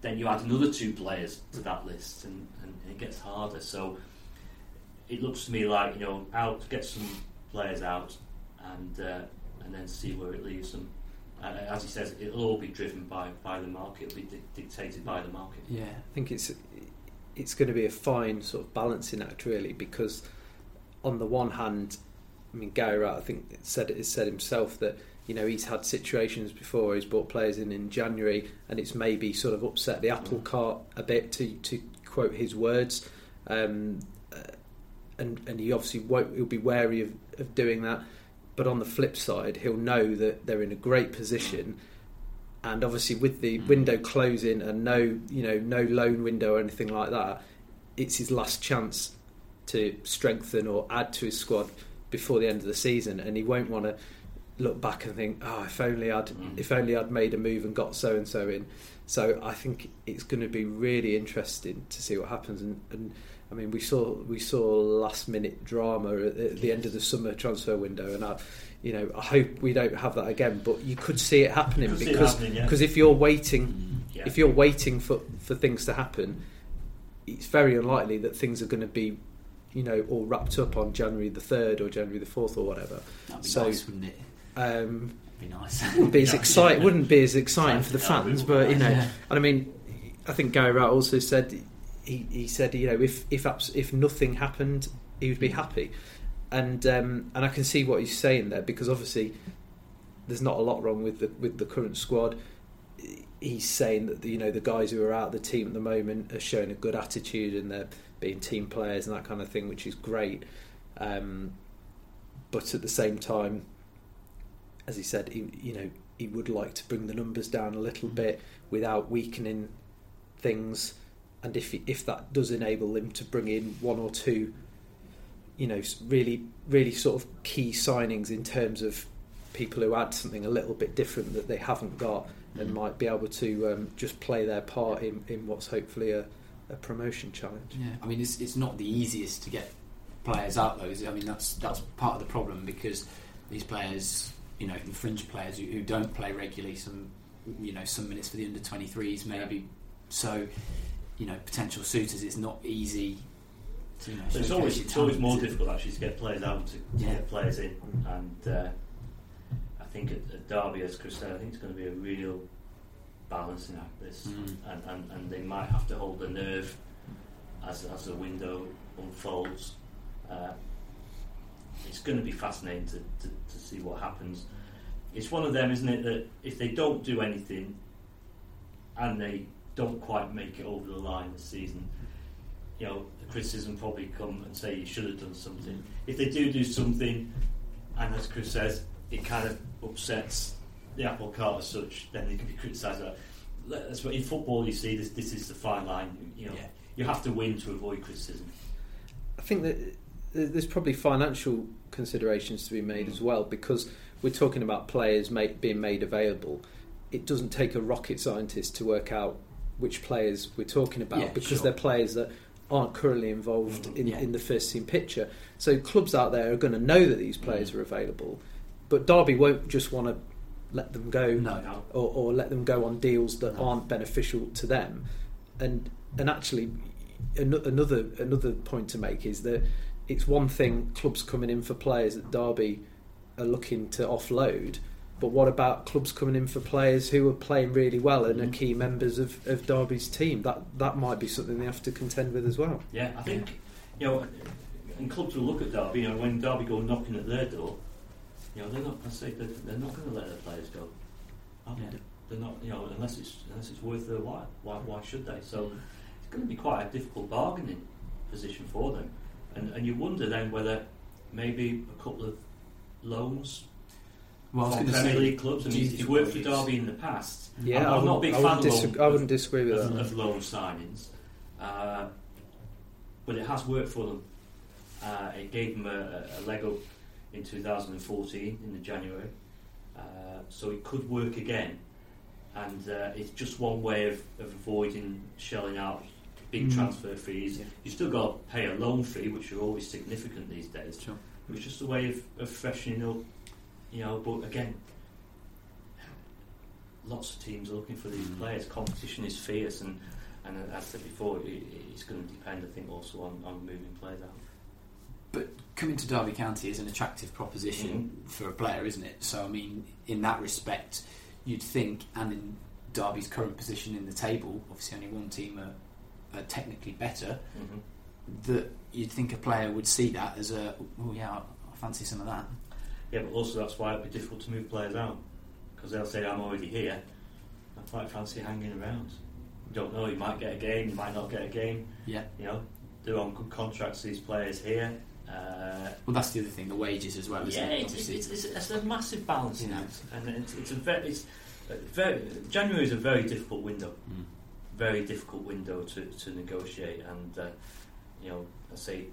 then you add another two players to that list, and, and it gets harder. So it looks to me like, you know, out get some players out, and uh, and then see where it leaves them. Uh, as he says, it'll all be driven by, by the market. It'll be di- dictated by the market. Yeah, I think it's it's going to be a fine sort of balancing act, really, because on the one hand, I mean, Gary Rowett, I think, said it said himself that, you know, he's had situations before. He's brought players in in January, and it's maybe sort of upset the apple cart a bit, to to quote his words. Um, And, and he obviously won't, he'll be wary of, of doing that. But on the flip side, he'll know that they're in a great position. And obviously, with the mm. window closing and no, you know, no loan window or anything like that, it's his last chance to strengthen or add to his squad before the end of the season. And he won't want to look back and think, oh, if only I'd mm. if only I'd made a move and got so and so in. So I think it's going to be really interesting to see what happens. And, and I mean, we saw we saw last minute drama at the, yes. the end of the summer transfer window, and I, you know, I hope we don't have that again. But you could see it happening because it happening, yeah. because if you're waiting, mm, yeah. if you're waiting for, for things to happen, it's very unlikely that things are going to be, you know, all wrapped up on January the third or January the fourth or whatever. That'd be so nice, wouldn't it? Um, be nice. Wouldn't be as exciting. Wouldn't be as exciting for the fans, but you know, yeah. and I mean, I think Gary Rowett also said he, he said you know if if if nothing happened, he would be happy, and um, and I can see what he's saying there, because obviously there's not a lot wrong with the with the current squad. He's saying that you know the guys who are out of the team at the moment are showing a good attitude and they're being team players and that kind of thing, which is great. Um, but at the same time, as he said, he, you know, he would like to bring the numbers down a little bit without weakening things, and if he, if that does enable him to bring in one or two, you know, really really sort of key signings in terms of people who add something a little bit different that they haven't got, mm-hmm. and might be able to um, just play their part in, in what's hopefully a, a promotion challenge. Yeah, I mean, it's it's not the easiest to get players out though. I mean, that's that's part of the problem, because these players, you know, the fringe players who, who don't play regularly, some, you know, some minutes for the under twenty-threes maybe. So, you know, potential suitors, it's not easy. To, you know, so it's always it's always more difficult actually to get players out to, to yeah. get players in, and uh, I think at, at Derby, as Chris said, I think it's going to be a real balancing act. This, mm. and, and and they might have to hold the nerve as as the window unfolds. Uh, It's going to be fascinating to, to, to see what happens. It's one of them, isn't it, that if they don't do anything and they don't quite make it over the line this season, you know, the criticism probably come and say you should have done something. If they do do something, and as Chris says, it kind of upsets the apple cart as such, then they can be criticised. That's what in football you see. This this is the fine line. You know, yeah. you have to win to avoid criticism. I think that there's probably financial considerations to be made mm. as well, because we're talking about players made, being made available. It doesn't take a rocket scientist to work out which players we're talking about, yeah, because sure. they're players that aren't currently involved mm, in, yeah. in the first team picture. So clubs out there are going to know that these players mm. are available, but Derby won't just want to let them go no, no. Or, or let them go on deals that no. aren't beneficial to them. And and actually, another another point to make is that it's one thing clubs coming in for players that Derby are looking to offload, but what about clubs coming in for players who are playing really well and mm-hmm. are key members of, of Derby's team? That that might be something they have to contend with as well. Yeah, I think, you know, and clubs will look at Derby, you know, when Derby go knocking at their door, you know, they're not, I say, they're, they're not going to let their players go. Yeah. They're not, you know, unless it's unless it's worth their while. Why, why should they? So it's going to be quite a difficult bargaining position for them. And, and you wonder then whether maybe a couple of loans well, from Premier League clubs. I mean, he's worked for Derby in the past. Yeah, I'm, I'm not a big fan of loan, I wouldn't disagree with of, that. Of loan signings, uh, but it has worked for them. Uh, it gave them a, a leg up in two thousand fourteen in the January, uh, so it could work again. And uh, it's just one way of, of avoiding shelling out big mm. transfer fees. Yeah. You still got to pay a loan fee, which are always significant these days. Sure. It was just a way of, of freshening up, you know. But again, lots of teams are looking for these mm. players. Competition is fierce, and, and as I said before, it, it's going to depend, I think, also on, on moving players out. But coming to Derby County is an attractive proposition mm. for a player, isn't it? So, I mean, in that respect, you'd think, and in Derby's current position in the table, obviously only one team are. Are technically better, mm-hmm. that you'd think a player would see that as a, oh yeah, I fancy some of that. Yeah, but also that's why it'd be difficult to move players out, because they'll say, I'm already here, I quite fancy hanging around. You don't know, you might get a game, you might not get a game. Yeah, you know, they're on good contracts, these players here. Uh, well, that's the other thing, the wages as well. Isn't yeah, it? It's, it's, it's, it's a massive balancing act, you know. And it's, it's a very, it's a very January is a very difficult window. Mm. Very difficult window to, to negotiate, and uh, you know, I say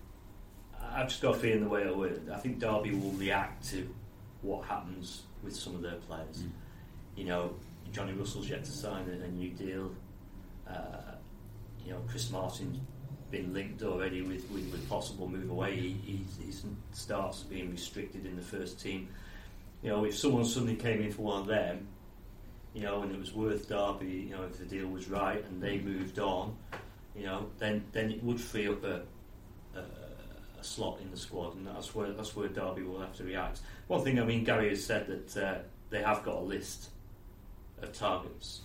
I've just got a feeling the way I would. I think Derby will react to what happens with some of their players. Mm. You know, Johnny Russell's yet to sign a, a new deal. Uh, you know, Chris Martin's been linked already with, with, with possible move away. He, he, he starts being restricted in the first team. You know, if someone suddenly came in for one of them, you know, and it was worth Derby, you know, if the deal was right and they moved on, you know, then, then it would free up a, a, a slot in the squad, and that's where that's where Derby will have to react. One thing, I mean, Gary has said that uh, they have got a list of targets.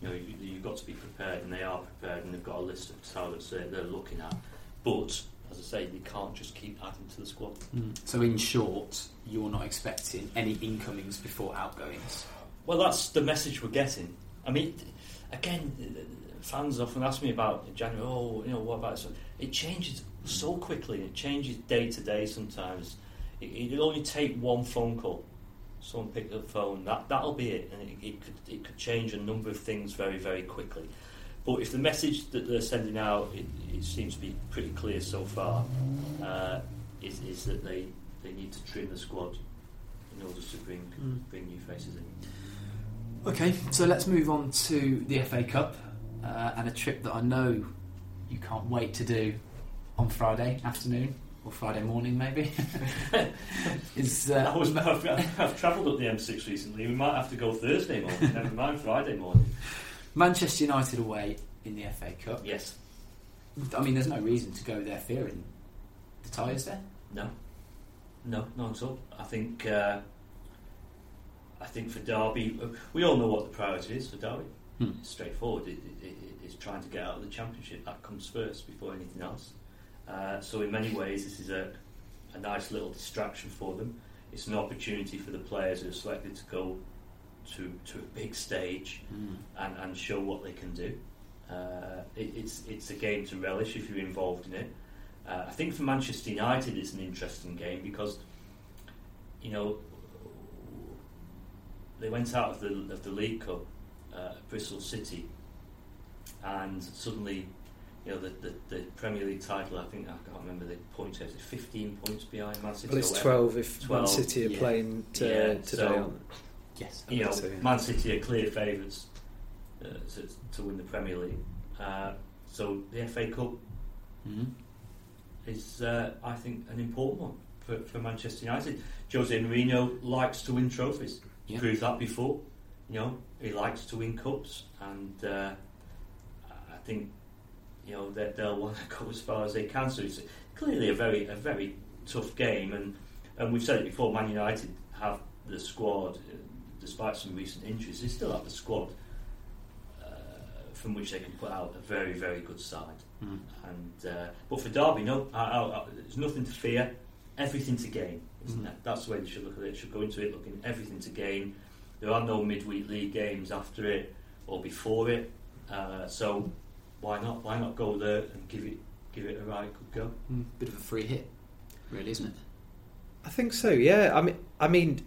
You know, you, you've got to be prepared, and they are prepared, and they've got a list of targets that they're looking at. But as I say, they can't just keep adding to the squad. Mm. So, in short, you're not expecting any incomings before outgoings. Well, that's the message we're getting. I mean, again, fans often ask me about January, oh, you know, what about it? It changes so quickly, it changes day to day sometimes. It, it'll only take one phone call. Someone picked up the phone, that, that'll be it. And it, it, could, it could change a number of things very, very quickly. But if the message that they're sending out, it, it seems to be pretty clear so far, uh, is, is that they, they need to trim the squad in order to bring, mm. bring new faces in. Okay, so let's move on to the F A Cup uh, and a trip that I know you can't wait to do on Friday afternoon or Friday morning, maybe. Is, uh, I was, I've, I've, I've travelled up the M six recently. We might have to go Thursday morning, never mind Friday morning. Manchester United away in the F A Cup. Yes. I mean, there's no reason to go there fearing the tie, is there? No. No, not at all. I think... Uh, I think for Derby, we all know what the priority is for Derby. Hmm. It's straightforward. It, it, it, it's trying to get out of the Championship. That comes first before anything else. Uh, so in many ways, this is a, a nice little distraction for them. It's an opportunity for the players who are selected to go to to a big stage hmm. and, and show what they can do. Uh, it, it's it's a game to relish if you're involved in it. Uh, I think for Manchester United, it's an interesting game because, you know, they went out of the of the League Cup, uh, Bristol City, and suddenly, you know, the, the, the Premier League title. I think I can't remember the points. It was fifteen points behind Man City. Well, it's twelve if twelve, Man City are yeah. playing t- yeah, today. So, yes, you know, so, yeah. Man City are clear favourites uh, to to win the Premier League. Uh, so the F A Cup mm-hmm. is, uh, I think, an important one for, for Manchester United. Jose Mourinho likes to win trophies. Yeah. Proved that before, you know. He likes to win cups, and uh, I think, you know, that they'll want to go as far as they can. So it's clearly a very, a very tough game, and and we've said it before. Man United have the squad, despite some recent injuries, they still have the squad uh, from which they can put out a very, very good side. Mm. And uh, but for Derby, no, I, I, I, there's nothing to fear. Everything to gain, isn't mm. that? That's the way they should look at it. They should go into it looking everything to gain. There are no midweek league games after it or before it, uh, so why not? Why not go there and give it give it a right good go? Mm. Bit of a free hit, really, isn't it? I think so. Yeah. I mean, I mean,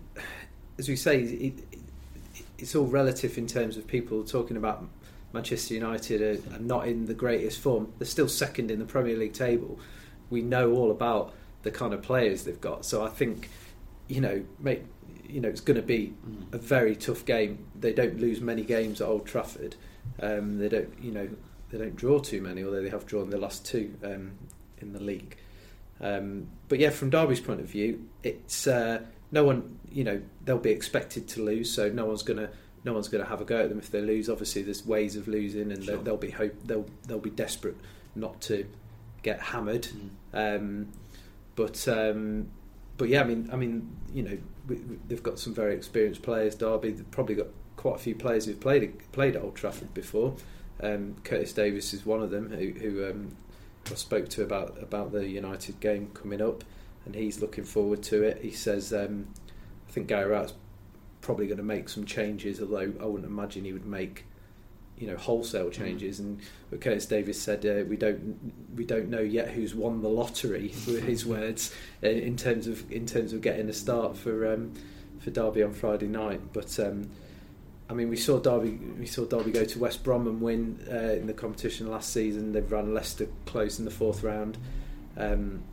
as we say, it, it, it's all relative in terms of people talking about Manchester United are, are not in the greatest form. They're still second in the Premier League table. We know all about the kind of players they've got, so I think, you know, mate, you know, it's going to be mm. a very tough game. They don't lose many games at Old Trafford. Um, they don't, you know, they don't draw too many, although they have drawn the last two um, in the league. Um, but yeah, from Derby's point of view, it's uh, no one, you know, they'll be expected to lose, so no one's gonna, no one's gonna have a go at them if they lose. Obviously, there's ways of losing, and sure. they'll, they'll be hope, they'll, they'll be desperate not to get hammered. Mm. Um, But um, but yeah, I mean, I mean, you know, we, we, they've got some very experienced players. Derby, they've probably got quite a few players who've played played at Old Trafford before. Um, Curtis Davies is one of them who, who um, I spoke to about about the United game coming up, and he's looking forward to it. He says, um, I think Gary Rowett's probably going to make some changes, although I wouldn't imagine he would make, you know, wholesale changes. And but Curtis Davies said uh, we don't we don't know yet who's won the lottery, were his words, in terms of in terms of getting a start for um, for Derby on Friday night. But um, I mean, we saw Derby we saw Derby go to West Brom and win uh, in the competition last season. They've run Leicester close in the fourth round. Um,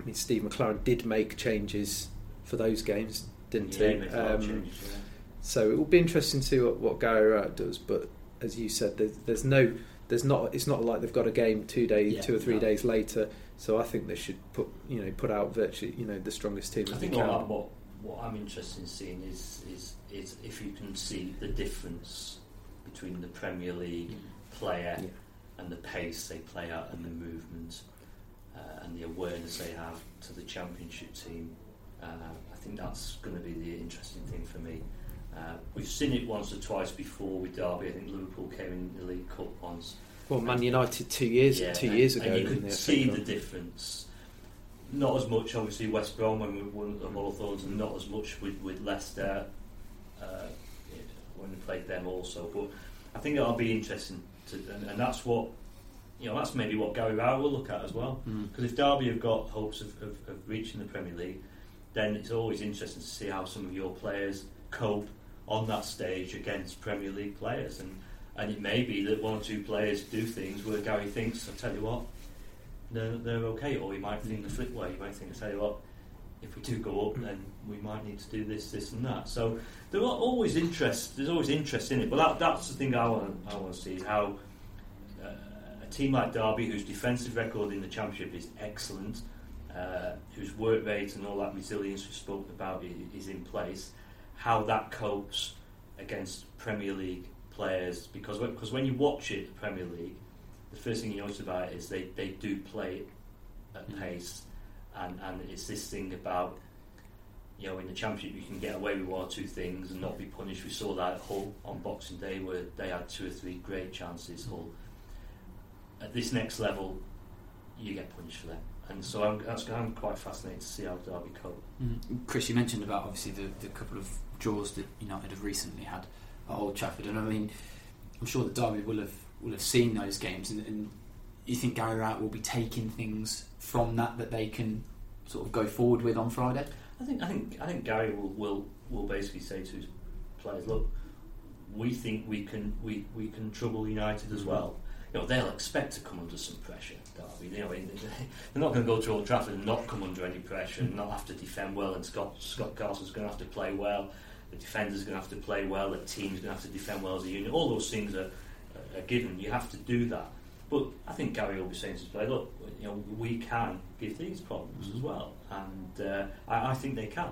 I mean, Steve McLaren did make changes for those games. didn't yeah, he? Um, changes, yeah. So it will be interesting to see what, what Gary Rowett does. But as you said, there's, there's no, there's not. It's not like they've got a game two days, yeah, two or three no. days later. So I think they should put, you know, put out virtually, you know, the strongest team. I think they can. What, what I'm interested in seeing is, is is if you can see the difference between the Premier League player yeah. and the pace they play at and the movement uh, and the awareness they have to the Championship team. Uh, I think that's going to be the interesting thing for me. Uh, we've seen it once or twice before with Derby. I think Liverpool came in the League Cup once. Well, Man United two years yeah, two years ago. And you could see the difference. Not as much, obviously, West Brom when we won the Hawthorns, and not as much with, with Leicester uh, when we played them also. But I think that'll be interesting. To, and, and that's what, you know, that's maybe what Gary Rowett will look at as well. Because mm. if Derby have got hopes of, of, of reaching the Premier League, then it's always interesting to see how some of your players cope on that stage against Premier League players. And And it may be that one or two players do things where Gary thinks, I'll tell you what, they're, they're okay. Or he might think the flip way. He might think, I'll tell you what, if we do go up, then we might need to do this, this and that. So there are always interest, there's always interest in it. But that, that's the thing I want I want to see, is how uh, a team like Derby, whose defensive record in the Championship is excellent, uh, whose work rate and all that resilience we've spoken about is in place, how that copes against Premier League players, because when, because when you watch it, the Premier League, the first thing you notice about it is they, they do play at mm. pace, and, and it's this thing about, you know, in the Championship you can get away with one or two things and not be punished. We saw that at Hull on Boxing Day, where they had two or three great chances. Hull, at this next level, you get punished for that, and so I'm, that's, I'm quite fascinated to see how Derby cope. Mm. Chris, you mentioned about obviously the, the couple of draws that United have recently had at Old Trafford, and I mean, I'm sure that Derby will have will have seen those games, and, and you think Gary Rowett will be taking things from that that they can sort of go forward with on Friday? I think I think I think Gary will will, will basically say to his players, look, we think we can we, we can trouble United as well. You know, they'll expect to come under some pressure. Derby, you know, they're not going to go to Old Trafford and not come under any pressure, and not have to defend well. And Scott Scott Carson's going to have to play well. The defender's going to have to play well, the team's going to have to defend well as a unit. All those things are, are given. You have to do that. But I think Gary will be saying to his player, look, you know, we can give these problems as well. And uh, I, I think they can.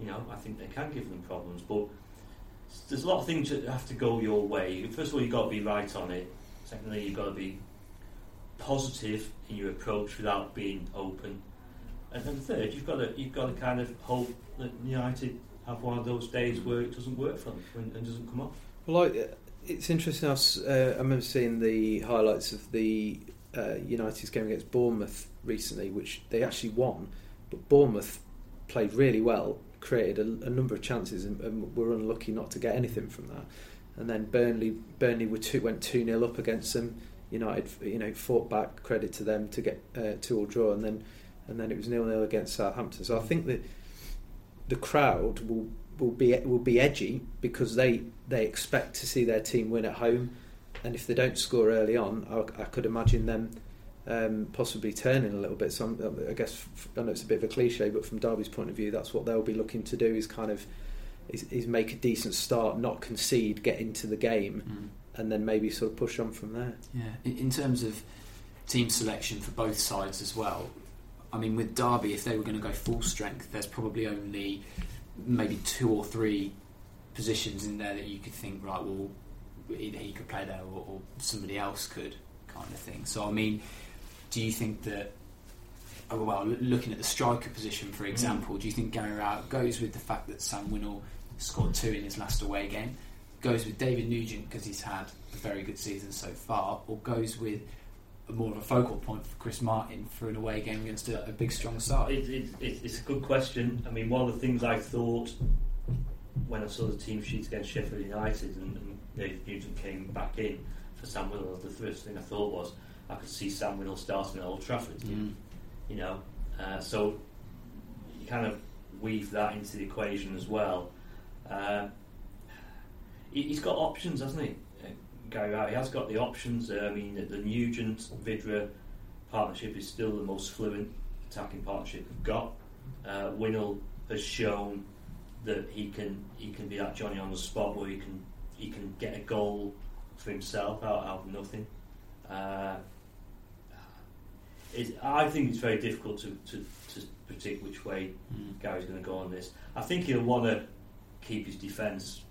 You know, I think they can give them problems. But there's a lot of things that have to go your way. First of all, you've got to be right on it. Secondly, you've got to be positive in your approach without being open. And then third, you've got to you've got to kind of hope that United have one of those days where it doesn't work for them and doesn't come off. Well, I, it's interesting. I, was, uh, I remember seeing the highlights of the uh, United's game against Bournemouth recently, which they actually won, but Bournemouth played really well, created a, a number of chances, and, and were unlucky not to get anything from that. And then Burnley, Burnley were two, went two nil up against them. United, you know, fought back. Credit to them to get uh, two all draw, and then and then it was nil nil against Southampton. So I think that the crowd will, will be will be edgy, because they they expect to see their team win at home, and if they don't score early on, I, I could imagine them um, possibly turning a little bit. So I'm, I guess I know it's a bit of a cliche, but from Derby's point of view, that's what they'll be looking to do, is kind of is, is make a decent start, not concede, get into the game, mm. and then maybe sort of push on from there. Yeah. In, in terms of team selection for both sides as well. I mean, with Derby, if they were going to go full strength, there's probably only maybe two or three positions in there that you could think, right, well, either he could play there or, or somebody else could, kind of thing. So, I mean, do you think that, oh, well, looking at the striker position, for example, mm. do you think Gary Rowett goes with the fact that Sam Winnall scored two in his last away game, goes with David Nugent because he's had a very good season so far, or goes with more of a focal point for Chris Martin for an away game against a, a big strong side? It, it, it, it's a good question. I mean, one of the things I thought when I saw the team sheet against Sheffield United and, and David Nugent came back in for Sam Winnall, the first thing I thought was I could see Sam Winnall starting at Old Trafford. Mm. You know, uh, so you kind of weave that into the equation as well. Uh, he, he's got options, hasn't he? Gary Rowett, he has got the options. Uh, I mean, the, the Nugent Vydra partnership is still the most fluent attacking partnership we've got. Uh, Winnall has shown that he can he can be that Johnny on the spot where he can he can get a goal for himself out, out of nothing. Uh, it, I think it's very difficult to, to, to predict which way mm. Gary's going to go on this. I think he'll want to keep his defence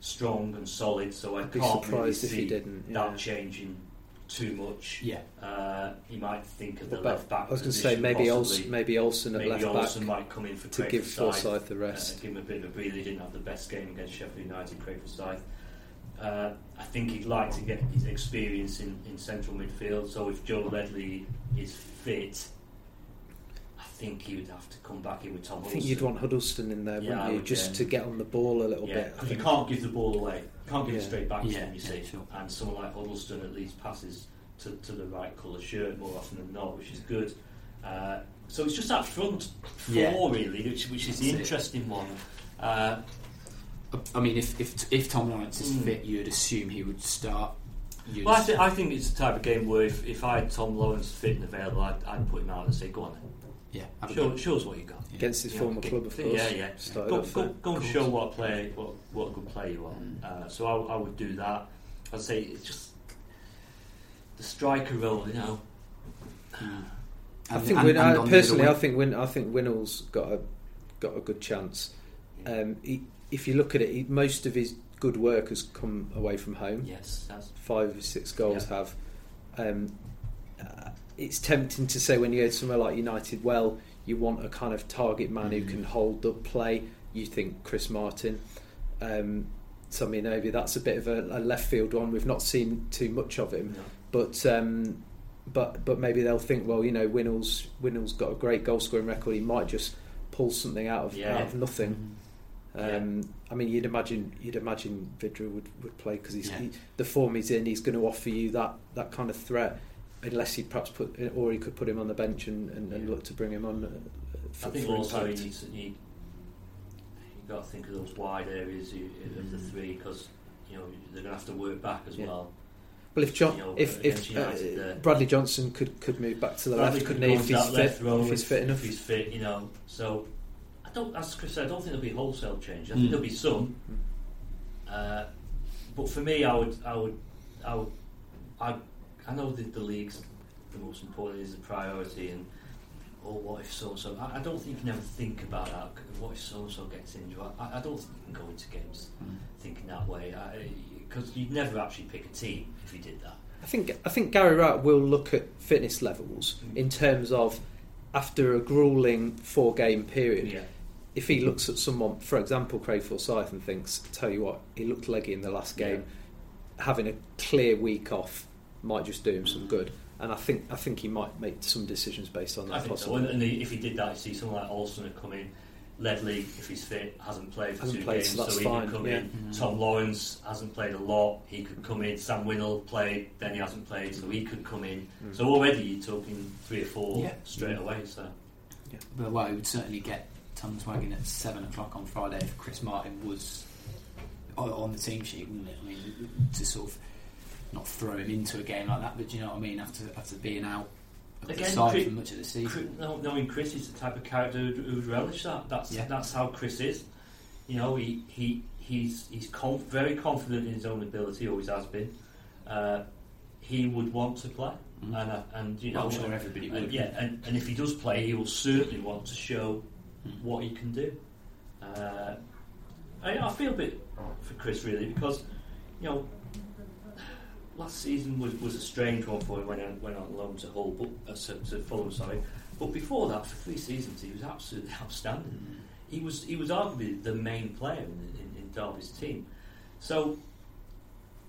strong and solid, so I I'd can't really see he didn't, yeah. that changing too much. Yeah, uh, you might think of the but left back. I was going to say maybe Olsen, maybe Olsen at maybe left Olsen back might come in for to Craig give Forsyth the rest. Uh, give him a bit of a breather. He didn't have the best game against Sheffield United. Craig Forsyth. Uh, I think he'd like to get his experience in, in central midfield. So if Joe Ledley is fit, I think he would have to come back in with Tom. I think Huddlestone. You'd want Huddlestone in there, yeah, wouldn't I you, would, just yeah. to get on the ball a little yeah, bit. Because you can't give the ball away. Can't give yeah. it straight back yeah, to him, you see. Yeah, sure. And someone like Huddlestone at least passes to, to the right colour shirt more often than not, which is good. Uh, so it's just that front four, yeah. really, which, which is That's the interesting it. one. Uh, I mean, if if, if Tom Lawrence is mm. fit, you'd assume he would start. You'd well, I, th- I think it's the type of game where if, if I had Tom Lawrence fit and available, I'd, I'd put him out and say, go on then. Yeah, show, show us what you got. Yeah. Against his yeah. former yeah. club, of course. Yeah, yeah. Started go go, go and show what player, what what good player you are. Mm. Uh, so I, I would do that. I'd say it's just the striker role, you know. Mm. I think and, Win- and I, personally, I think Win- I think Winnall's got a got a good chance. Yeah. Um, he, if you look at it, he, most of his good work has come away from home. Yes, that's... five of his six goals yeah. have. Um, uh, it's tempting to say when you go somewhere like United, well, you want a kind of target man mm-hmm. who can hold up play. You think Chris Martin. Um, so I mean, maybe that's a bit of a, a left field one. We've not seen too much of him, no. but um, but but maybe they'll think, well, you know, Winnall's Winnall's got a great goal scoring record. He might just pull something out of yeah. out of nothing. Mm-hmm. Um, yeah. I mean, you'd imagine you'd imagine Vydra would, would play because he's yeah. he, the form he's in. He's going to offer you that, that kind of threat, unless he perhaps put or he could put him on the bench and, and, yeah. and look to bring him on. For, I think for also you you got to think of those wide areas of mm. the three because you know they're going to have to work back as yeah. well. Well, if John, you know, if, if uh, Bradley Johnson could, could move back to the Bradley left, couldn't he? If he's fit, if he's fit enough, if he's fit, you know. So. Don't, as Chris said, I don't think there'll be wholesale change. I think mm. there'll be some, uh, but for me, I would, I would, I would, I, I know that the league's the most important is the priority, and oh, what if so and so? I don't think you can ever think about that. What if so and so gets injured? I, I don't think you can go into games mm. thinking that way because you'd never actually pick a team if you did that. I think I think Gary Rowett will look at fitness levels mm. in terms of after a gruelling four-game period. Yeah. If he looks at someone, for example, Craig Forsyth, and thinks, tell you what, he looked leggy in the last game, yeah. having a clear week off might just do him some good. And I think I think he might make some decisions based on that. I think so. And if he did that, you see someone like Olsen come in, Ledley, if he's fit, hasn't played for hasn't two played, games, so, so he fine. could come yeah. in. Mm-hmm. Tom Lawrence hasn't played a lot, he could come in. Sam Winnall played, then he hasn't played, so he could come in. Mm-hmm. So already you're talking three or four yeah. straight away. So, yeah. But well, he would certainly get Tom's wagon at seven o'clock on Friday if Chris Martin was on the team sheet, wouldn't it? I mean, to sort of not throw him into a game like that, but do you know what I mean? After after being out of Again, the side Chris, for much of the season, Chris, knowing Chris is the type of character who would relish that. That's yeah. that's how Chris is. You know, he he he's he's conf- very confident in his own ability, always has been. Uh, he would want to play, mm-hmm. and uh, and you know, I'm sure everybody would. And, yeah, and, and if he does play, he will certainly want to show what he can do. Uh, I, I feel a bit for Chris really because you know last season was, was a strange one for him when he went on loan to Hull, but uh, to, to Fulham, sorry. But before that, for three seasons, he was absolutely outstanding. Mm. He was he was arguably the main player in, in, in Derby's team. So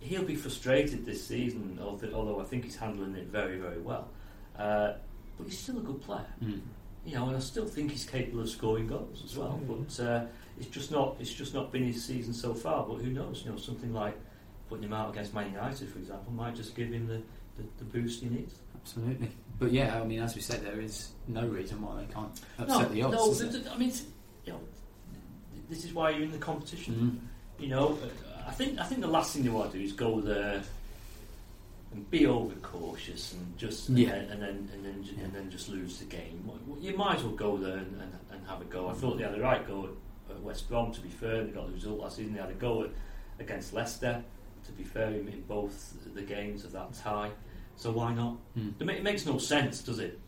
he'll be frustrated this season, although I think he's handling it very very well. Uh, but he's still a good player. Mm. You know, and I still think he's capable of scoring goals as well. But uh, it's just not—it's just not been his season so far. But who knows? You know, something like putting him out against Man United, for example, might just give him the, the, the boost he needs. Absolutely. But yeah, I mean, as we said, there is no reason why they can't upset no, the odds. No, is there? I mean, you know, this is why you're in the competition. Mm. You know, I think I think the last thing you want to do is go there and be overcautious and just and yeah. then and then and then, yeah. and then just lose the game. You might as well go there and, and, and have a go. I thought they had the right go West Brom, to be fair, they got the result last season. They had a goal against Leicester, to be fair, in both the games of that tie. So why not? Hmm. It makes no sense, does it,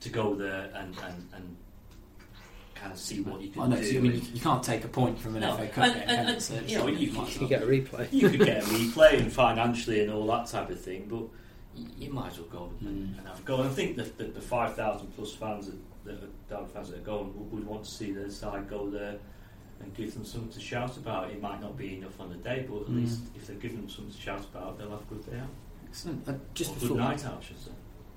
to go there and, and, and kind of see what you can I know, do. So you, mean, you can't take a point from an no. F A Cup and, and, and, and, and, you know, you, you could get a replay. You could get a replay, and financially and all that type of thing, but you, you might as well go mm. and, and have a go. And I think that the, the five thousand plus fans that, that are Derby fans that are going would, would want to see their side go there and give them something to shout about. It might not be enough on the day, but at mm. least if they've given them something to shout about, they'll have a good day out. Excellent. Uh, just or before good night out, I should say.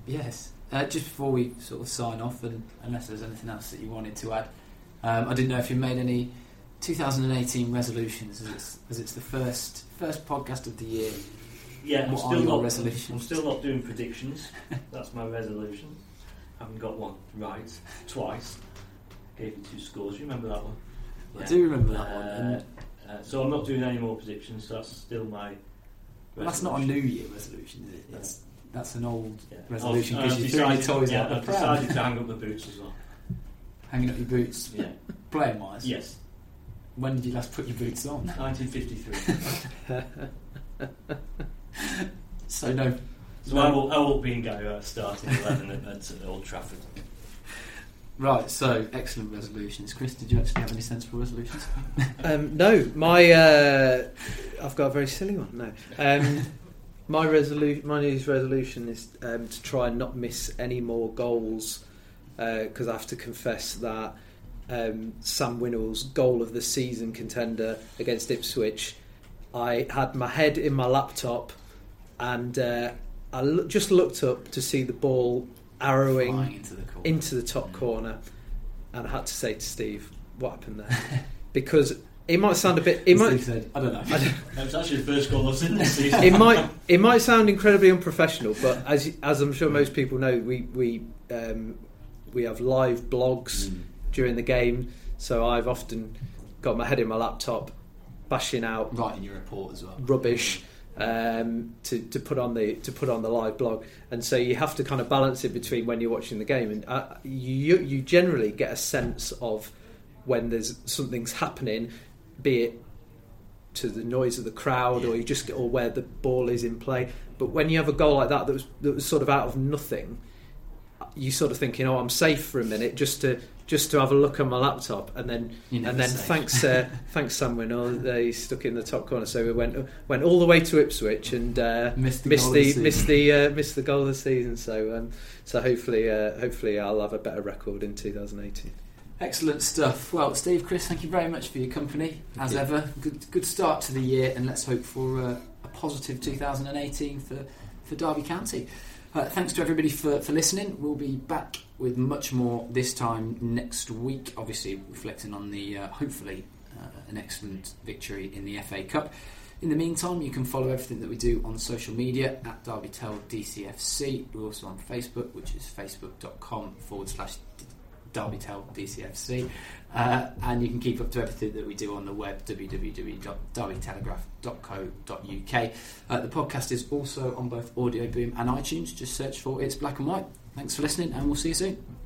Yes. Uh, just before we sort of sign off, and unless there's anything else that you wanted to add, um, I didn't know if you made any twenty eighteen resolutions, as it's, as it's the first first podcast of the year. Yeah, I'm still, not, I'm still not doing predictions. That's my resolution. I haven't got one right twice. Gave you two scores. You remember that one? Yeah. I do remember that one. Uh, uh, so I'm not doing any more predictions. So that's still my resolution. Well, that's not a New Year resolution, is it? Yeah. That's That's an old yeah. resolution because you threw your toys yeah, out the I've pram. Decided to hang up my boots as well. Hanging up your boots? Yeah. Playing wise? Yes. When did you last put your boots on? nineteen fifty-three. so no... So no. I, will, I will be in Gary Rowett starting eleven at, at Old Trafford. Right, so excellent resolutions. Chris, did you actually have any sensible resolutions? um, no, my... Uh, I've got a very silly one, no. Um... My resolution, my new resolution is um, to try and not miss any more goals, because uh, I have to confess that um, Sam Winnall's goal of the season contender against Ipswich, I had my head in my laptop and uh, I lo- just looked up to see the ball arrowing into the, into the top yeah. corner, and I had to say to Steve, what happened there? Because... It might sound a bit. It might, said, I don't know. I don't, that was actually the first goal I've seen this season. It might. It might sound incredibly unprofessional, but as as I'm sure most people know, we we um, we have live blogs mm. during the game. So I've often got my head in my laptop, bashing out, writing your report as well, rubbish um, to to put on the to put on the live blog. And so you have to kind of balance it between when you're watching the game, and uh, you you generally get a sense of when there's something's happening. Be it to the noise of the crowd, or you just get, or where the ball is in play. But when you have a goal like that that was that was sort of out of nothing, you sort of thinking, "Oh, I'm safe for a minute," just to just to have a look on my laptop, and then and then safe. thanks uh, thanks Sam Winnall, they stuck in the top corner. So we went went all the way to Ipswich and uh, missed the missed the, the missed the uh, missed the goal of the season. So um, so hopefully uh, hopefully I'll have a better record in twenty eighteen. Excellent stuff. Well, Steve, Chris, thank you very much for your company, thank as you. ever. Good, good start to the year, and let's hope for uh, a positive twenty eighteen for, for Derby County. Uh, thanks to everybody for, for listening. We'll be back with much more this time next week, obviously reflecting on the, uh, hopefully, uh, an excellent victory in the F A Cup. In the meantime, you can follow everything that we do on social media at DerbyTel D C F C. We're also on Facebook, which is facebook.com forward slash DerbyTel D C F C, uh, and you can keep up to everything that we do on the web, w w w dot derby telegraph dot co dot u k. Uh, the podcast is also on both Audio Boom and iTunes. Just search for It's Black and White. Thanks for listening, and we'll see you soon.